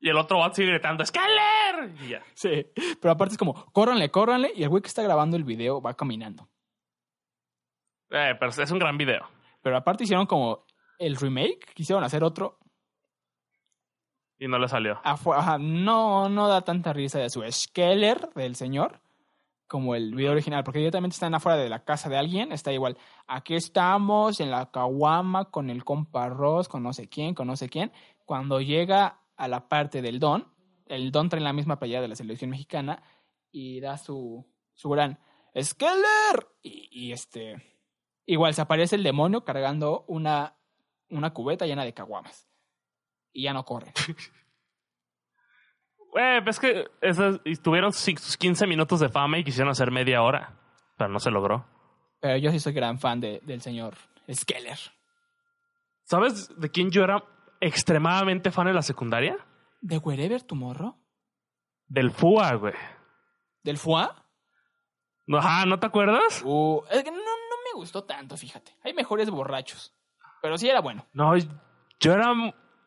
Y el otro bot sigue gritando ¡Skeller! Y ya. Sí, pero aparte es como ¡córranle! Y el güey que está grabando el video va caminando. Pero es un gran video. Pero aparte hicieron como el remake. Quisieron hacer otro. Y no le salió. Ajá, no da tanta risa de su Skeller del señor como el video original, porque directamente están afuera de la casa de alguien, está igual. Aquí estamos en la caguama con el compa Ross, con no sé quién. Cuando llega a la parte del don, el don trae la misma playera de la selección mexicana y da su gran ¡Skeller! Igual se aparece el demonio cargando una cubeta llena de caguamas. Y ya no corre. Güey, es que tuvieron 15 minutos de fama y quisieron hacer media hora. Pero no se logró. Pero yo sí soy gran fan del señor Eshkere. ¿Sabes de quién yo era extremadamente fan en la secundaria? ¿De Wherever Tomorrow? Del FUA, güey. ¿Del FUA? Ajá, ¿no te acuerdas? Es que no me gustó tanto, fíjate. Hay mejores borrachos. Pero sí era bueno. No, yo era...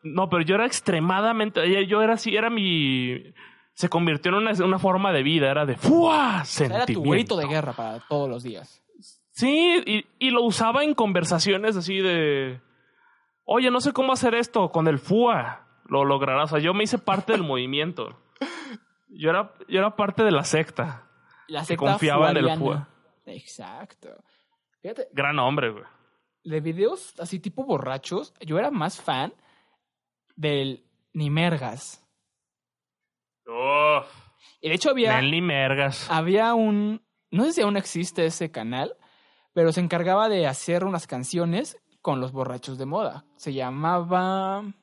No, pero yo era extremadamente... Yo era así, era mi... Se convirtió en una forma de vida. Era de ¡fua! Sentimiento. Era tu grito de guerra para todos los días. Sí, y lo usaba en conversaciones así de... Oye, no sé cómo hacer esto con el FUA. Lo lograrás. O sea, yo me hice parte del movimiento. Yo era parte de la secta. La secta que confiaba en el FUA. Exacto. Fíjate, gran hombre, güey. De videos así tipo borrachos, yo era más fan del Nimergas. Uf, y de hecho había... Nelly Mergas. Había un... No sé si aún existe ese canal, pero se encargaba de hacer unas canciones con los borrachos de moda. Se llamaba... no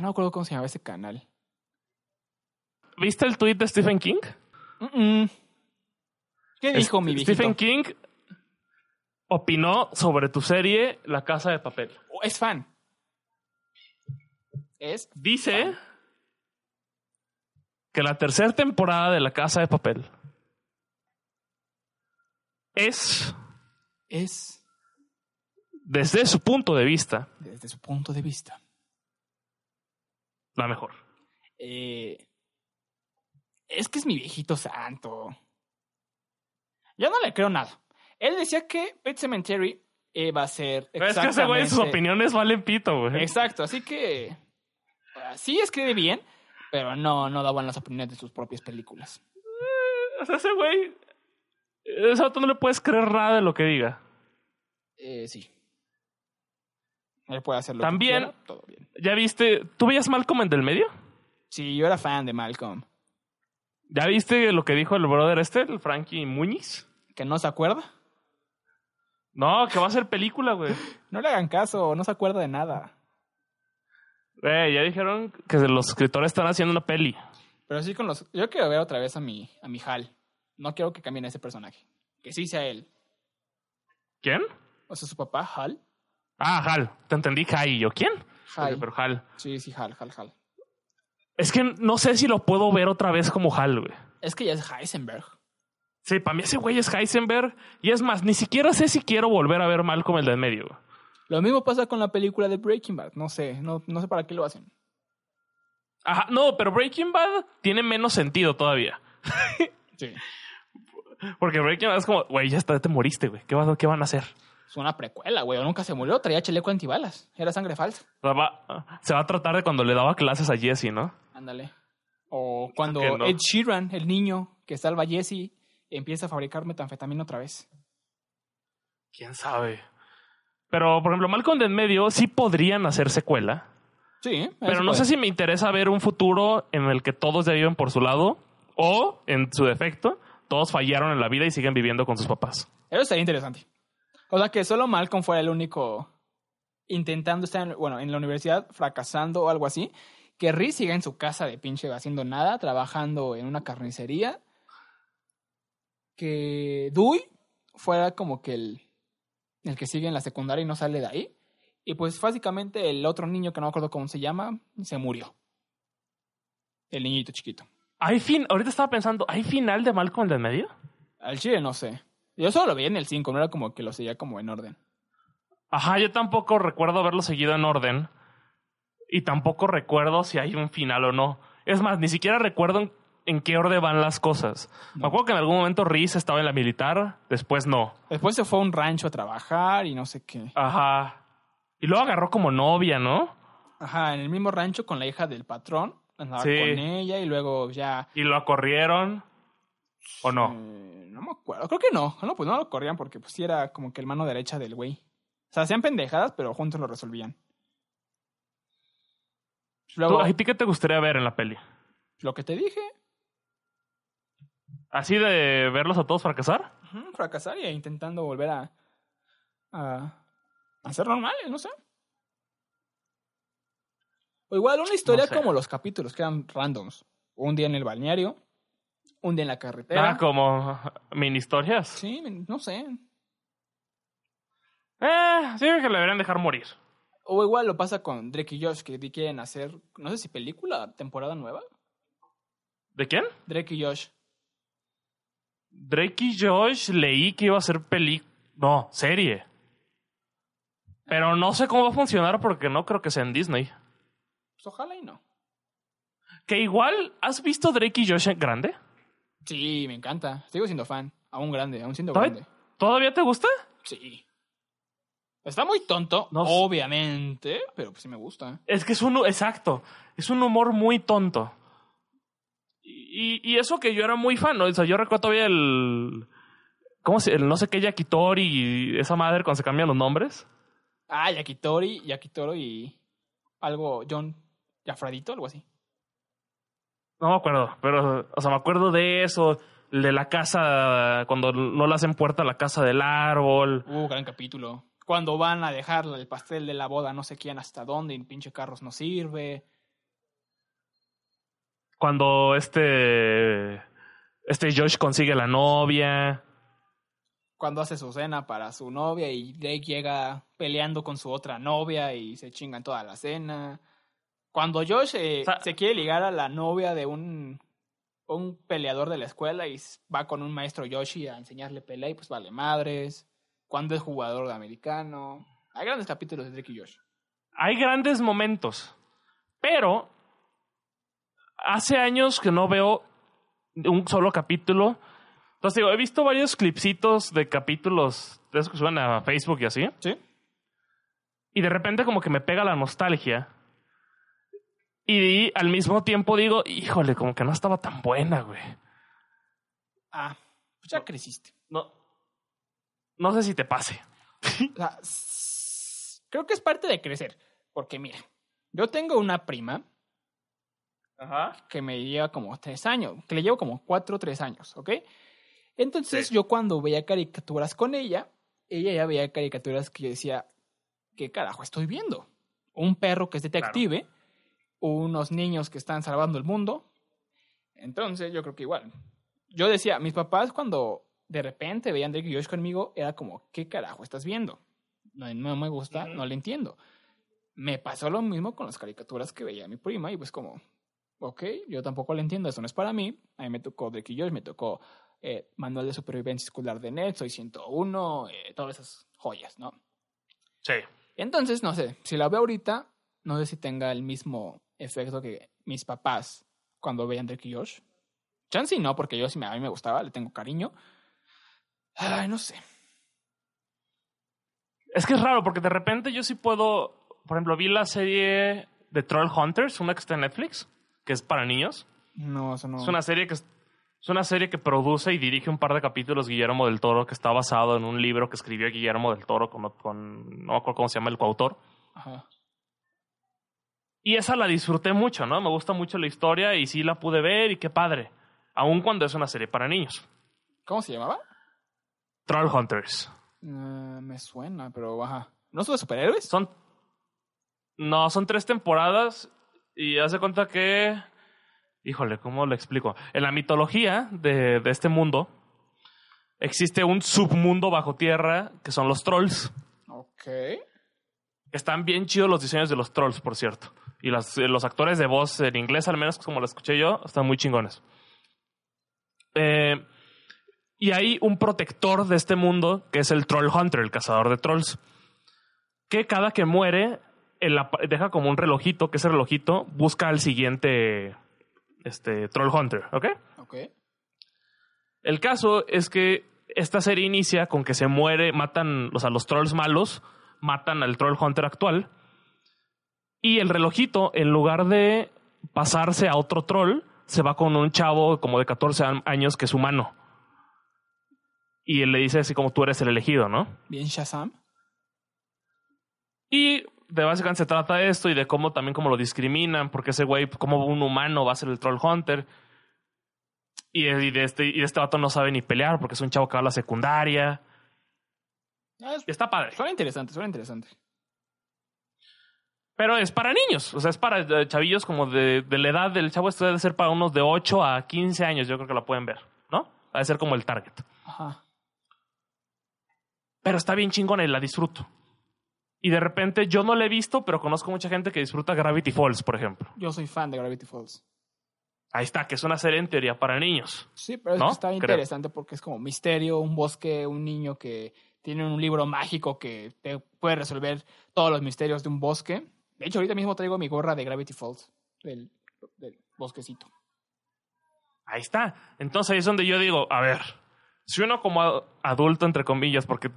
me acuerdo cómo se llamaba ese canal. ¿Viste el tweet de Stephen King? ¿Qué dijo mi viejito? Stephen King opinó sobre tu serie La Casa de Papel. Es fan. Dice... Fan. Que la tercera temporada de La Casa de Papel es desde su punto de vista. Desde su punto de vista. La mejor. Es que es mi viejito santo. Yo no le creo nada. Él decía que Pet Sematary va a ser exactamente... Es que ese güey sus opiniones valen pito, güey. Exacto, así que... Sí escribe bien. Pero no daban las opiniones de sus propias películas. O sea, ese güey... Eso tú no le puedes creer nada de lo que diga. Sí. Él puede hacer lo que quiera, todo bien. ¿Ya viste? ¿Tú veías Malcolm en Del Medio? Sí, yo era fan de Malcolm. ¿Ya viste lo que dijo el brother el Frankie Muñiz? ¿Que no se acuerda? No, que va a ser película, güey. No le hagan caso, no se acuerda de nada. Ya dijeron que los escritores están haciendo una peli. Pero sí con los... Yo quiero ver otra vez a mi Hal. No quiero que cambien a ese personaje. Que sí sea él. ¿Quién? O sea, su papá, Hal. Ah, Hal. Te entendí, Hal. ¿Y yo quién? Hal. Pero Hal. Sí, Hal. Es que no sé si lo puedo ver otra vez como Hal, güey. Es que ya es Heisenberg. Sí, para mí ese güey es Heisenberg. Y es más, ni siquiera sé si quiero volver a ver mal como el del medio, güey. Lo mismo pasa con la película de Breaking Bad. No sé para qué lo hacen. Ajá, no, pero Breaking Bad tiene menos sentido todavía. Sí. Porque Breaking Bad es como, güey, ya está, te moriste, güey. ¿Qué van a hacer? Es una precuela, güey. Nunca se murió, traía chaleco antibalas. Era sangre falsa. Se va a tratar de cuando le daba clases a Jesse, ¿no? Ándale. O cuando Ed Sheeran, el niño que salva a Jesse, empieza a fabricar metanfetamina otra vez. ¿Quién sabe? Pero, por ejemplo, Malcolm del Medio sí podrían hacer secuela. Sí. Pero no sé si me interesa ver un futuro en el que todos ya viven por su lado o, en su defecto, todos fallaron en la vida y siguen viviendo con sus papás. Eso sería interesante. O sea, que solo Malcolm fuera el único intentando estar en la universidad, fracasando o algo así. Que Rhee siga en su casa de pinche haciendo nada, trabajando en una carnicería. Que Dewey fuera como que el que sigue en la secundaria y no sale de ahí. Y pues básicamente el otro niño, que no me acuerdo cómo se llama, se murió. El niñito chiquito. Ahorita estaba pensando, ¿hay final de Malcolm del medio? Al chile no sé. Yo solo lo veía en el 5, no era como que lo seguía como en orden. Ajá, yo tampoco recuerdo haberlo seguido en orden. Y tampoco recuerdo si hay un final o no. Es más, ni siquiera recuerdo en qué orden van las cosas. No. Me acuerdo que en algún momento Riz estaba en la militar, después no. Después se fue a un rancho a trabajar y no sé qué. Ajá. Y luego agarró como novia, ¿no? Ajá, en el mismo rancho con la hija del patrón. Andaba con ella y luego ya... ¿Y lo corrieron? ¿O no? No me acuerdo. Creo que no. No, pues no lo corrían porque pues sí era como que el mano derecha del güey. O sea, hacían pendejadas, pero juntos lo resolvían. Luego, ¿a ti qué te gustaría ver en la peli? Lo que te dije... ¿Así de verlos a todos fracasar? Uh-huh, fracasar y intentando volver a ser normales, no sé. O igual una historia no sé, como los capítulos que eran randoms. Un día en el balneario, un día en la carretera. Ah, como mini historias. Sí, no sé. Sí, que la deberían dejar morir. O igual lo pasa con Drake y Josh, que quieren hacer, no sé si película, temporada nueva. ¿De quién? Drake y Josh. Drake y Josh leí que iba a ser película. No, serie. Pero no sé cómo va a funcionar porque no creo que sea en Disney. Pues ojalá y no. Que igual, ¿has visto Drake y Josh en grande? Sí, me encanta. Sigo siendo fan. Aún grande, aún siendo grande. ¿Todavía te gusta? Sí. Está muy tonto, no, obviamente, pero pues sí me gusta. Es que es un... Exacto. Es un humor muy tonto. Y eso que yo era muy fan, ¿no? O sea, yo recuerdo todavía el... ¿Cómo se...? El no sé qué Yakitori y esa madre cuando se cambian los nombres. Ah, Yakitoro y... algo... John Jafradito, algo así. No me acuerdo, pero... O sea, me acuerdo de eso... de la casa... cuando no le hacen puerta a la casa del árbol. Gran capítulo. Cuando van a dejar el pastel de la boda, no sé quién hasta dónde, y el pinche carros no sirve. Cuando este Josh consigue la novia. Cuando hace su cena para su novia y Drake llega peleando con su otra novia y se chingan toda la cena. Cuando Josh se quiere ligar a la novia de un peleador de la escuela y va con un maestro Yoshi a enseñarle pelea y pues vale madres. Cuando es jugador de americano. Hay grandes capítulos de Drake y Josh. Hay grandes momentos. Pero hace años que no veo un solo capítulo. Entonces digo, he visto varios clipsitos de capítulos de esos que suben a Facebook y así. Sí. Y de repente como que me pega la nostalgia. Y al mismo tiempo digo, híjole, como que no estaba tan buena, güey. Ah, pues ya creciste. No sé si te pase. O sea, creo que es parte de crecer. Porque mira, yo tengo una prima. Ajá. Que me lleva como 3 años. Que le llevo como 4 o 3 años, ¿ok? Entonces sí. Yo cuando veía caricaturas con ella, ella ya veía caricaturas que yo decía, ¿qué carajo estoy viendo? Un perro que es detective, claro. Unos niños que están salvando el mundo. Entonces yo creo que igual. Yo decía, mis papás cuando... de repente veían Drake y Josh conmigo, era como, ¿qué carajo estás viendo? No me gusta, no le entiendo. Me pasó lo mismo con las caricaturas que veía mi prima, y pues como, ok, yo tampoco le entiendo, eso no es para mí. A mí me tocó Drake y Josh, me tocó Manual de Supervivencia Escolar de Ned, Soy 101, todas esas joyas, ¿no? Sí. Entonces, no sé, si la veo ahorita, no sé si tenga el mismo efecto que mis papás cuando veían Drake y Josh. Chance y no, porque yo a mí me gustaba, le tengo cariño. Ay, no sé. Es que es raro, porque de repente yo sí puedo... Por ejemplo, vi la serie de Troll Hunters, una que está en Netflix, que es para niños. No, eso no... Es una serie que produce y dirige un par de capítulos Guillermo del Toro, que está basado en un libro que escribió Guillermo del Toro con no me acuerdo cómo se llama el coautor. Ajá. Y esa la disfruté mucho, ¿no? Me gusta mucho la historia y sí la pude ver y qué padre. Aun cuando es una serie para niños. ¿Cómo se llamaba? Troll Hunters. Me suena, pero baja. ¿No son de superhéroes? Son 3 temporadas y hace cuenta que... Híjole, ¿cómo lo explico? En la mitología de este mundo existe un submundo bajo tierra que son los trolls. Ok. Están bien chidos los diseños de los trolls, por cierto. Y los actores de voz en inglés, al menos como lo escuché yo, están muy chingones. Y hay un protector de este mundo que es el Troll Hunter, el cazador de trolls, que cada que muere deja como un relojito, que ese relojito busca al siguiente Troll Hunter, ¿ok? Ok. El caso es que esta serie inicia con que se muere, los trolls malos matan al Troll Hunter actual y el relojito, en lugar de pasarse a otro troll, se va con un chavo como de 14 años que es humano. Y él le dice así como, tú eres el elegido, ¿no? Bien Shazam. Y de básicamente se trata de esto y de cómo también como lo discriminan, porque ese güey, como un humano va a ser el Troll Hunter. Y de este vato no sabe ni pelear porque es un chavo que va a la secundaria. Está padre. Suena interesante. Pero es para niños, o sea, es para chavillos como de la edad del chavo. Esto debe ser para unos de 8 a 15 años, yo creo que la pueden ver, ¿no? Debe ser como el target. Ajá. Pero está bien chingona y la disfruto. Y de repente, yo no la he visto, pero conozco mucha gente que disfruta Gravity Falls, por ejemplo. Yo soy fan de Gravity Falls. Ahí está, que es una serie en teoría para niños. Sí, pero es ¿no? que está interesante porque es como misterio, un bosque, un niño que tiene un libro mágico que te puede resolver todos los misterios de un bosque. De hecho, ahorita mismo traigo mi gorra de Gravity Falls, del bosquecito. Ahí está. Entonces ahí es donde yo digo, a ver, si uno como adulto, entre comillas, porque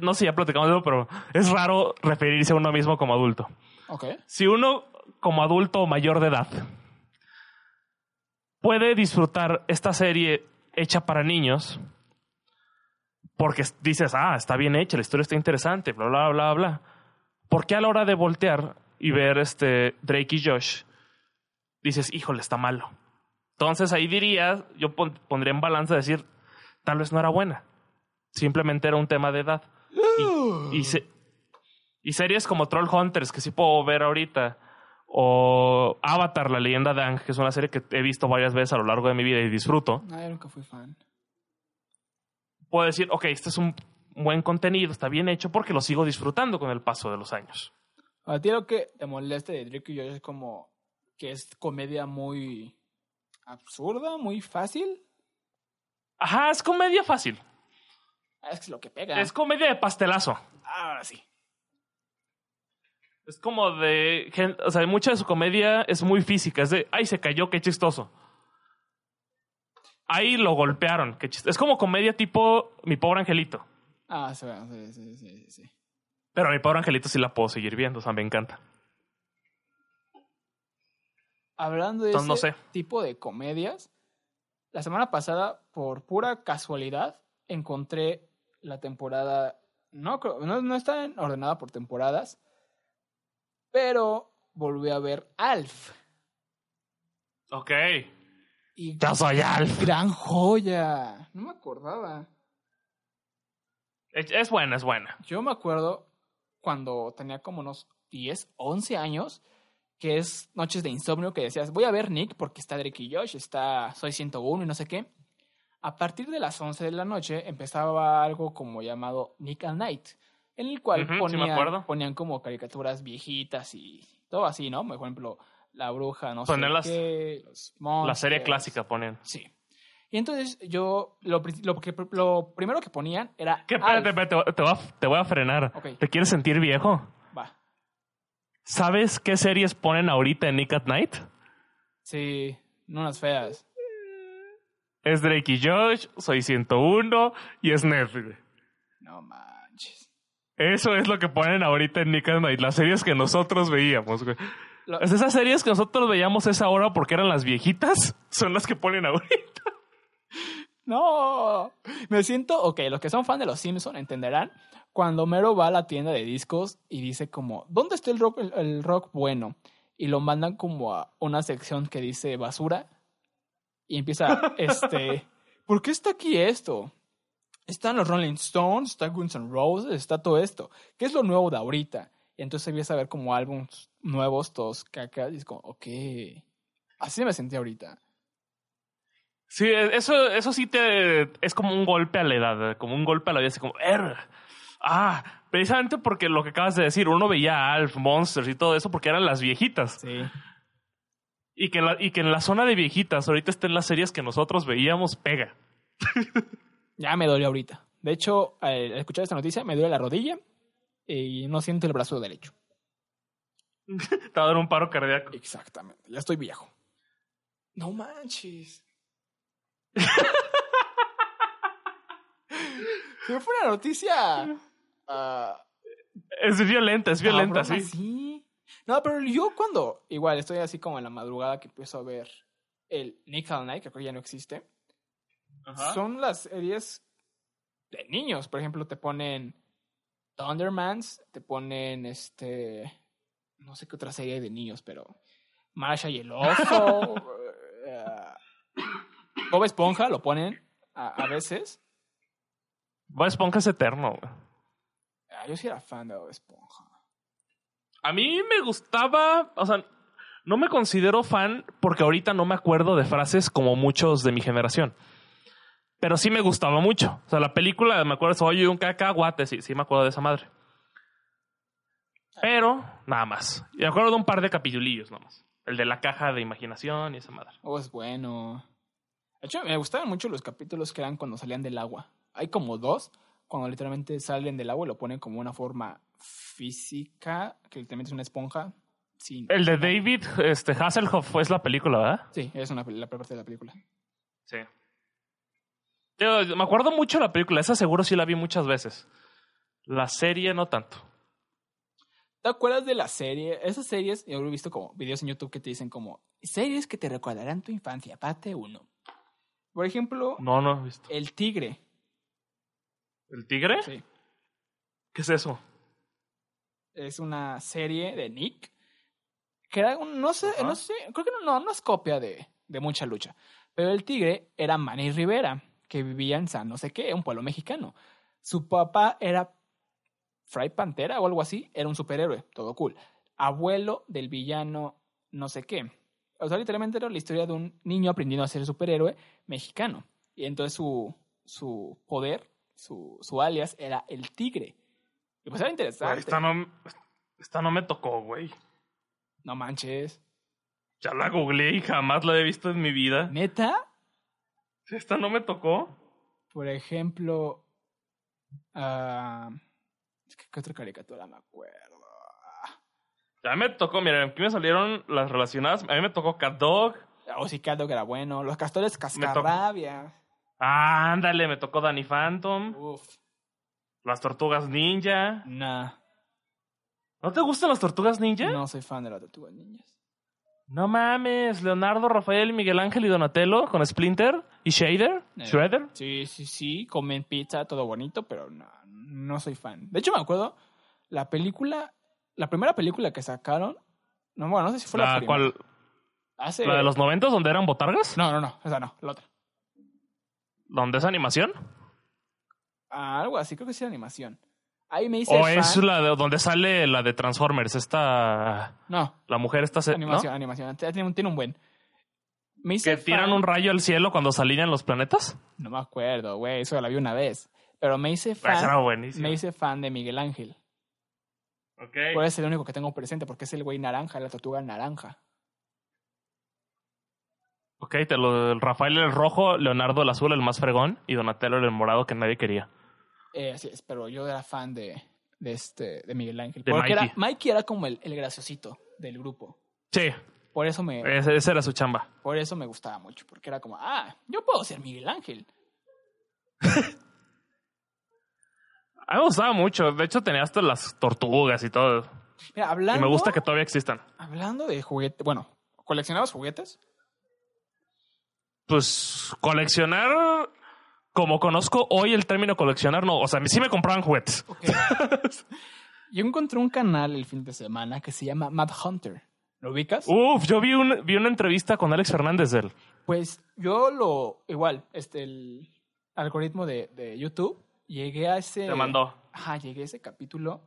no sé si ya platicamos de eso, pero es raro referirse a uno mismo como adulto. Okay. Si uno como adulto mayor de edad puede disfrutar esta serie hecha para niños porque dices, está bien hecha, la historia está interesante, bla, bla, bla, bla. ¿Por qué a la hora de voltear y ver Drake y Josh dices, híjole, está malo? Entonces ahí diría, yo pondría en balanza decir, tal vez no era buena. Simplemente era un tema de edad. Y series como Troll Hunters, que sí puedo ver ahorita, o Avatar, la leyenda de Aang, que es una serie que he visto varias veces a lo largo de mi vida y disfruto. Yo nunca fui fan. Puedo decir, ok, este es un buen contenido, está bien hecho, porque lo sigo disfrutando con el paso de los años. A ti lo que te molesta de Drake y Josh es como que es comedia muy absurda, muy fácil. Ajá, es comedia fácil. Es lo que pega. Es comedia de pastelazo. Ahora sí. Es como o sea, mucha de su comedia es muy física. Es de, ay, se cayó, qué chistoso. Ahí lo golpearon, qué chistoso. Es como comedia tipo Mi pobre angelito. Sí. Pero Mi pobre angelito sí la puedo seguir viendo, o sea, me encanta. Hablando de tipo de comedias, la semana pasada, por pura casualidad, encontré la temporada. No está ordenada por temporadas. Pero volví a ver Alf. Ok. Y ya soy Alf. Gran joya. No me acordaba. Es buena. Yo me acuerdo cuando tenía como unos 10, 11 años, que es noches de insomnio que decías, voy a ver Nick porque está Drake y Josh, está Soy 101 y no sé qué. A partir de las 11 de la noche empezaba algo como llamado Nick at Night, en el cual ponían como caricaturas viejitas y todo así, ¿no? Por ejemplo, La Bruja, no ponían sé qué, los monstruos. La serie clásica ponían. Sí. Y entonces yo, lo primero que ponían era... ¿Qué? Espérate, te voy a frenar. Okay. ¿Te quieres sentir viejo? Va. ¿Sabes qué series ponen ahorita en Nick at Night? Sí, unas feas. Es Drake y Josh, Soy 101 y es Neftali. No manches. Eso es lo que ponen ahorita en Nick at Night. Las series que nosotros veíamos, güey. Esas series que nosotros veíamos esa hora porque eran las viejitas, son las que ponen ahorita. No. Me siento... Ok, los que son fan de los Simpsons entenderán. Cuando Homero va a la tienda de discos y dice como, ¿dónde está el rock bueno? Y lo mandan como a una sección que dice basura. Y empieza, ¿por qué está aquí esto? Están los Rolling Stones, está Guns N' Roses, está todo esto. ¿Qué es lo nuevo de ahorita? Y entonces empieza a ver como álbumes nuevos, todos caca. Y es como, ok. Así me sentí ahorita. Sí, eso sí es como un golpe a la edad. Como un golpe a la vida. Así como, precisamente porque lo que acabas de decir. Uno veía a Alf, Monsters y todo eso porque eran las viejitas. Sí. Y que en la zona de viejitas ahorita estén las series que nosotros veíamos, pega. Ya me dolió ahorita. De hecho, al escuchar esta noticia, me duele la rodilla y no siento el brazo derecho. Te va a dar un paro cardíaco. Exactamente. Ya estoy viejo. No manches. Pero fue una noticia. Es violenta, sí. Así. No, pero yo cuando... Igual, estoy así como en la madrugada que empiezo a ver el Nick at Night, que creo que ya no existe. Ajá. Son las series de niños. Por ejemplo, te ponen Thundermans, te ponen no sé qué otra serie de niños, pero Marsha y el oso. Bob Esponja lo ponen a veces. Bob Esponja es eterno, güey. Yo sí era fan de Bob Esponja. A mí me gustaba, o sea, no me considero fan porque ahorita no me acuerdo de frases como muchos de mi generación. Pero sí me gustaba mucho. O sea, la película, me acuerdo, soy un cacahuate, sí, sí me acuerdo de esa madre. Pero, nada más. Y me acuerdo de un par de capitulillos, nada más. El de la caja de imaginación y esa madre. Oh, es bueno. De hecho, me gustaban mucho los capítulos que eran cuando salían del agua. Hay como dos, cuando literalmente salen del agua y lo ponen como una forma física, que literalmente es una esponja. Sin... El de David Hasselhoff es la película, ¿verdad? Sí, es la parte de la película. Sí. Yo, me acuerdo mucho de la película. Esa seguro sí la vi muchas veces. La serie no tanto. ¿Te acuerdas de la serie? Esas series, yo he visto como videos en YouTube que te dicen como series que te recordarán tu infancia, parte 1. Por ejemplo, no he visto. El Tigre. ¿El Tigre? Sí. ¿Qué es eso? Es una serie de Nick que era un, no sé, creo que no es copia de Mucha Lucha, pero El Tigre era Mane y Rivera, que vivía en San no sé qué, un pueblo mexicano. Su papá era Fray Pantera o algo así, era un superhéroe, todo cool. Abuelo del villano no sé qué. O sea, literalmente era la historia de un niño aprendiendo a ser superhéroe mexicano. Y entonces su poder, su alias, era El Tigre. Y pues era interesante. Esta no me tocó, güey. No manches. Ya la googleé y jamás la he visto en mi vida. ¿Neta? Esta no me tocó. Por ejemplo... ¿Qué otra caricatura me acuerdo? Ya me tocó, mira, aquí me salieron las relacionadas. A mí me tocó Cat Dog. Oh, sí, Cat Dog era bueno. Los Castores Cascarrabia. Ah, ándale, me tocó Danny Phantom. Uf. Las Tortugas Ninja. Nah. ¿No te gustan las Tortugas Ninja? No, soy fan de las Tortugas Ninjas. No mames, Leonardo, Rafael, Miguel Ángel y Donatello con Splinter y Shader. Shredder. Sí, comen pizza, todo bonito, pero no soy fan. De hecho, me acuerdo, la película, la primera película que sacaron, no sé si fue la primera. ¿Cuál? ¿La de los 90 donde eran botargas? No, esa no, la otra. ¿Dónde es animación? Algo así, creo que sí, animación. Ahí me dice. O fan. Es la de donde sale la de Transformers, esta. No. La mujer está. Animación, ¿no? Animación. Tiene un buen. Me dice. ¿Que fan... tiran un rayo al cielo cuando se alinean los planetas? No me acuerdo, güey. Eso la vi una vez. Pero me hice fan. Esa era buenísima. Me hice fan de Miguel Ángel. Ok. Por eso es el único que tengo presente, porque es el güey naranja, la tortuga naranja. Ok, Rafael el rojo, Leonardo el azul, el más fregón, y Donatello el morado que nadie quería. Así es, pero yo era fan de Miguel Ángel. De Mikey. Mikey era como el graciosito del grupo. Sí. Por eso esa era su chamba. Por eso me gustaba mucho, porque era como, yo puedo ser Miguel Ángel. A mí me gustaba mucho. De hecho, tenía hasta las tortugas y todo. Mira, hablando... Y me gusta que todavía existan. Hablando de juguetes... Bueno, ¿coleccionabas juguetes? Pues, coleccionar... Como conozco hoy el término coleccionar, no. O sea, sí me compraban juguetes. Okay. Yo encontré un canal el fin de semana que se llama Mad Hunter. ¿Lo ubicas? Uf, yo vi una entrevista con Alex Fernández de él. Pues yo igual, el algoritmo de YouTube, llegué a ese... Te mandó. Ajá, llegué a ese capítulo,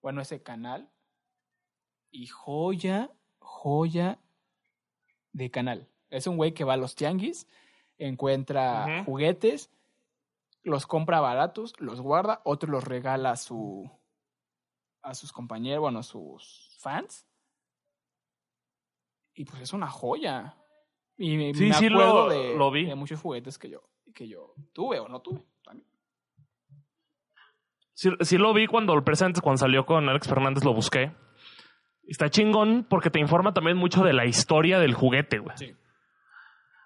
bueno, ese canal. Y joya de canal. Es un güey que va a los tianguis, encuentra juguetes... Los compra baratos, los guarda, otro los regala a sus compañeros, bueno, a sus fans. Y pues es una joya. Y sí, me acuerdo de muchos juguetes que yo tuve o no tuve también. Sí lo vi cuando salió con Alex Fernández, lo busqué. Está chingón porque te informa también mucho de la historia del juguete, güey. Sí.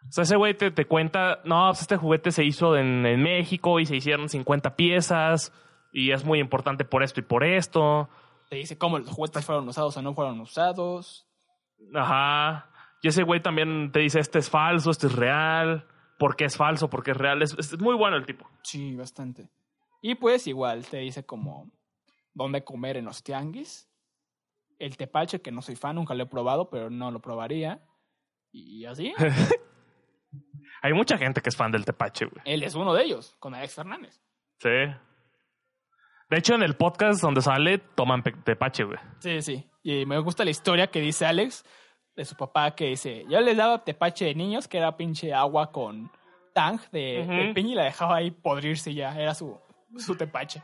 O sea, ese güey te cuenta, no, pues este juguete se hizo en México y se hicieron 50 piezas y es muy importante por esto y por esto. Te dice cómo los juguetes fueron usados o no fueron usados. Ajá. Y ese güey también te dice, este es falso, este es real, por qué es falso, por qué es real. Es muy bueno el tipo. Sí, bastante. Y pues igual te dice como dónde comer en los tianguis. El tepache, que no soy fan, nunca lo he probado, pero no lo probaría. Y así... Hay mucha gente que es fan del Tepache, güey. Él es uno de ellos, con Alex Fernández. Sí. De hecho, en el podcast donde sale, toman Tepache, güey. Sí, sí. Y me gusta la historia que dice Alex de su papá, que dice, yo les daba Tepache de niños, que era pinche agua con tang de, uh-huh, de piña, y la dejaba ahí podrirse y ya. Era su Tepache.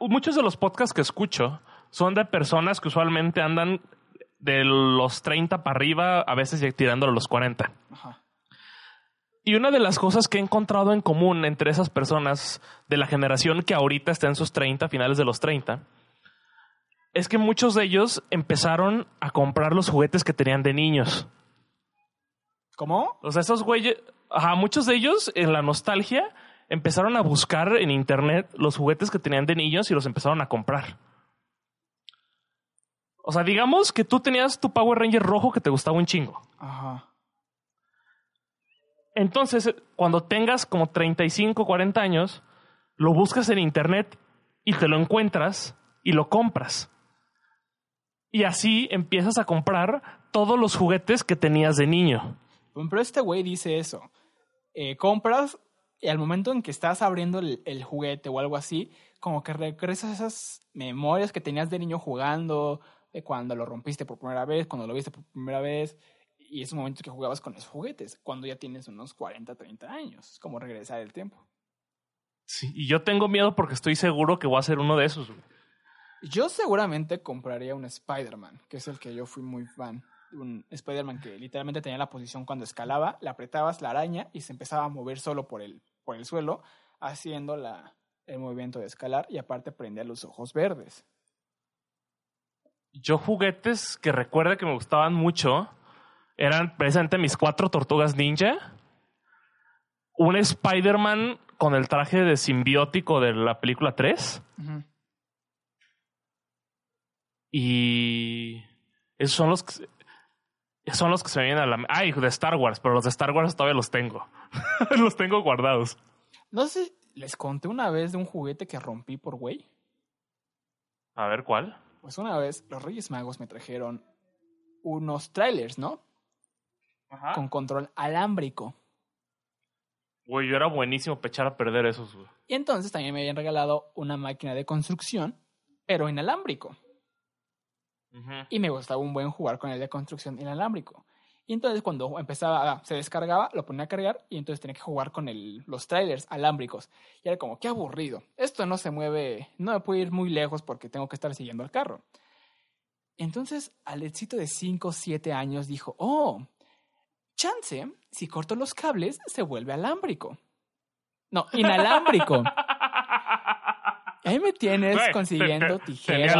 Muchos de los podcasts que escucho son de personas que usualmente andan de los 30 para arriba, a veces tirándolo a los 40. Ajá. Y una de las cosas que he encontrado en común entre esas personas de la generación que ahorita está en sus 30, finales de los 30, es que muchos de ellos empezaron a comprar los juguetes que tenían de niños. ¿Cómo? O sea, esos güeyes... Ajá, muchos de ellos en la nostalgia empezaron a buscar en internet los juguetes que tenían de niños y los empezaron a comprar. O sea, digamos que tú tenías tu Power Ranger rojo que te gustaba un chingo. Ajá. Entonces, cuando tengas como 35, 40 años, lo buscas en internet y te lo encuentras y lo compras. Y así empiezas a comprar todos los juguetes que tenías de niño. Pero este güey dice eso. Compras y al momento en que estás abriendo el juguete o algo así, como que regresas esas memorias que tenías de niño jugando, de cuando lo rompiste por primera vez, cuando lo viste por primera vez. Y es un momento que jugabas con los juguetes, cuando ya tienes unos 40, 30 años. Es como regresar el tiempo. Sí, y yo tengo miedo porque estoy seguro que voy a ser uno de esos, güey. Yo seguramente compraría un Spider-Man, que es el que yo fui muy fan. Un Spider-Man que literalmente tenía la posición cuando escalaba, la apretabas la araña y se empezaba a mover solo por el suelo, haciendo el movimiento de escalar, y aparte prendía los ojos verdes. Yo juguetes que recuerdo que me gustaban mucho... Eran precisamente mis 4 tortugas ninja. Un Spider-Man con el traje de simbiótico de la película 3. Uh-huh. Y esos son los que se me vienen a la... Ay, de Star Wars, pero los de Star Wars todavía los tengo. Los tengo guardados. No sé, les conté una vez de un juguete que rompí por güey. A ver, ¿cuál? Pues una vez los Reyes Magos me trajeron unos trailers, ¿no? Ajá. Con control alámbrico. Güey, yo era buenísimo pechar a perder esos, güey. Y entonces también me habían regalado una máquina de construcción, pero inalámbrico. Uh-huh. Y me gustaba un buen jugar con el de construcción inalámbrico. Y entonces cuando se descargaba, lo ponía a cargar y entonces tenía que jugar con los trailers alámbricos. Y era como, qué aburrido. Esto no se mueve, no me puedo ir muy lejos porque tengo que estar siguiendo al carro. Entonces, Alexito de 5 o 7 años dijo, oh... Chance, si corto los cables, se vuelve alámbrico. No, inalámbrico. Ahí me tienes consiguiendo tijeras.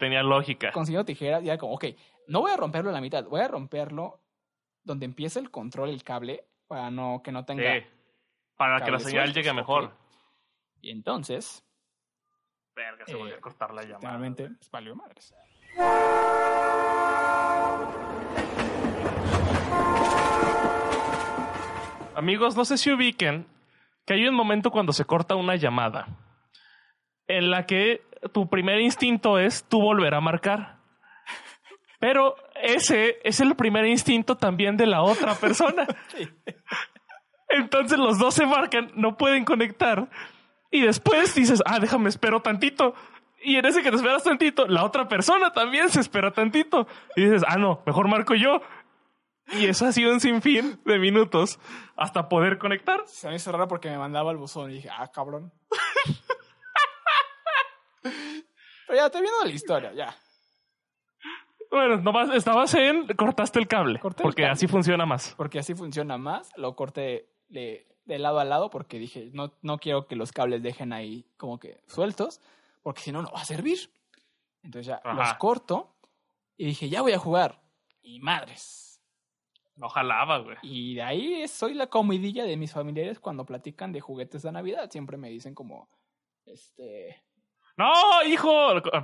Tenía lógica. Consiguiendo tijeras y era como, ok, no voy a romperlo en la mitad. Voy a romperlo donde empieza el control, el cable, para no que no tenga... Sí, para que la señal llegue mejor. Okay. Y entonces... Verga, se volvió a cortar la llamada. Realmente, pues, valió madres. Amigos, no sé si ubiquen que hay un momento cuando se corta una llamada en la que tu primer instinto es tú volver a marcar. Pero ese es el primer instinto también de la otra persona. Entonces los dos se marcan, no pueden conectar. Y después dices, déjame espero tantito. Y en ese que te esperas tantito, la otra persona también se espera tantito. Y dices, no, mejor marco yo. Y eso ha sido un sinfín de minutos hasta poder conectar. Se me hizo raro porque me mandaba al buzón y dije, cabrón. Pero ya, te viendo la historia, ya. Bueno, nomás estabas cortaste el cable. Así funciona más. Porque así funciona más. Lo corté de lado a lado porque dije, no quiero que los cables dejen ahí como que sueltos. Porque si no, no va a servir. Entonces ya los corto y dije, ya voy a jugar. Y madres. No jalaba, güey. Y de ahí soy la comidilla de mis familiares cuando platican de juguetes de Navidad. Siempre me dicen como, ¡no, hijo!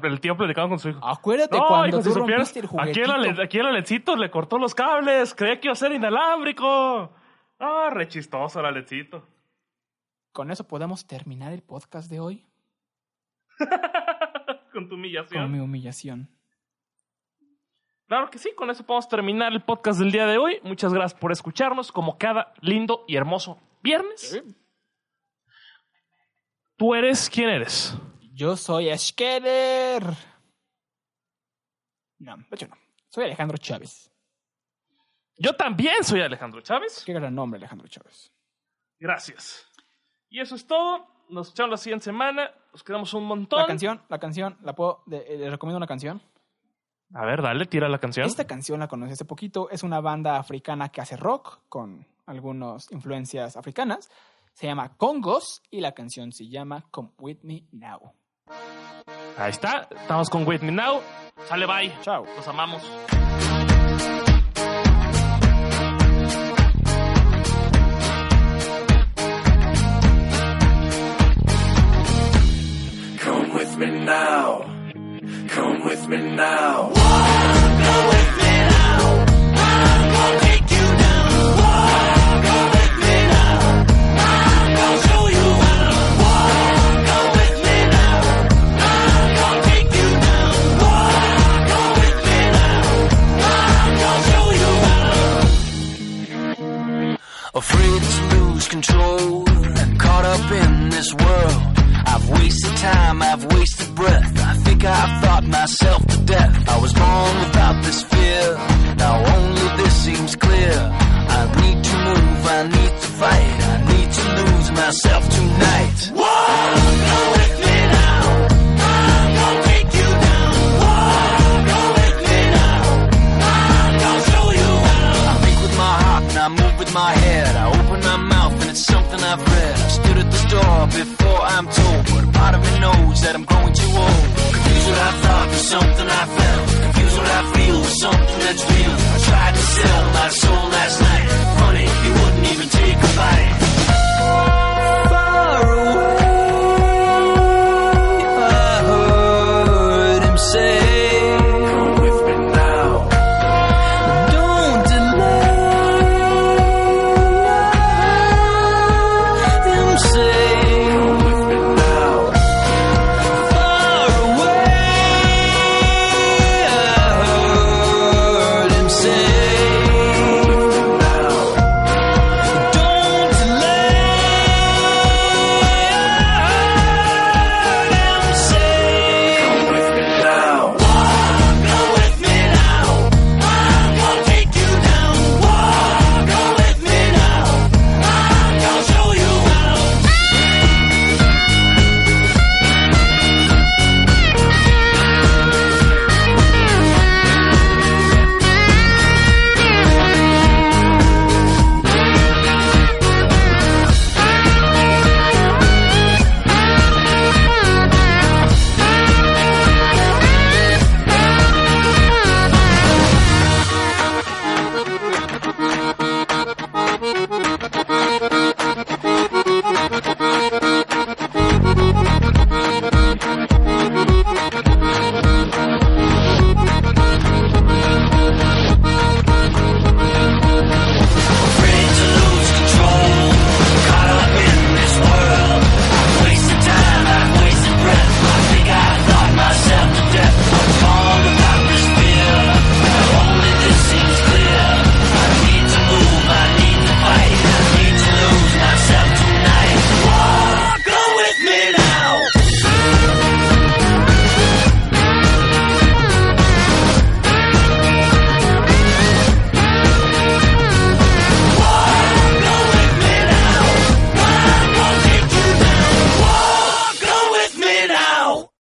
El tío platicaba con su hijo. Acuérdate cuando tú rompiste el juguetito. Aquí el Alecito le cortó los cables. Creía que iba a ser inalámbrico. Re chistoso el Alecito. Con eso podemos terminar el podcast de hoy. Con tu humillación. Con mi humillación. Claro que sí, con eso podemos terminar el podcast del día de hoy. Muchas gracias por escucharnos, como cada lindo y hermoso viernes. Sí. ¿Tú eres? ¿Quién eres? Yo soy Eshkere. No, de hecho no. Soy Alejandro Chávez. Yo también soy Alejandro Chávez. Qué gran nombre, Alejandro Chávez. Gracias. Y eso es todo. Nos escuchamos la siguiente semana. Nos quedamos un montón. La canción, la puedo... Les recomiendo una canción. A ver, dale, tira la canción. Esta canción la conocí hace poquito. Es una banda africana que hace rock con algunas influencias africanas. Se llama Congos y la canción se llama Come With Me Now. Ahí está. Estamos con With Me Now. Sale, bye. Chao. Los amamos. Come with me now. Come with me now. Come with me now. I'm gonna take you down. Come with me now. I'm gonna show you how. Come with me now. I'm gonna take you down. Come with me now. I'm gonna show you how. Afraid to lose control, caught up in this world. I've wasted time, I've wasted breath. I think I've thought myself to death. I was born without this fear. Now only this seems clear. I need to move, I need to fight. I need to lose myself tonight. Whoa, no way. I move with my head, I open my mouth and it's something I've read. I stood at the door before I'm told, but a part of me knows that I'm growing too old. Confused what I thought with something I felt, confused what I feel with something that's real.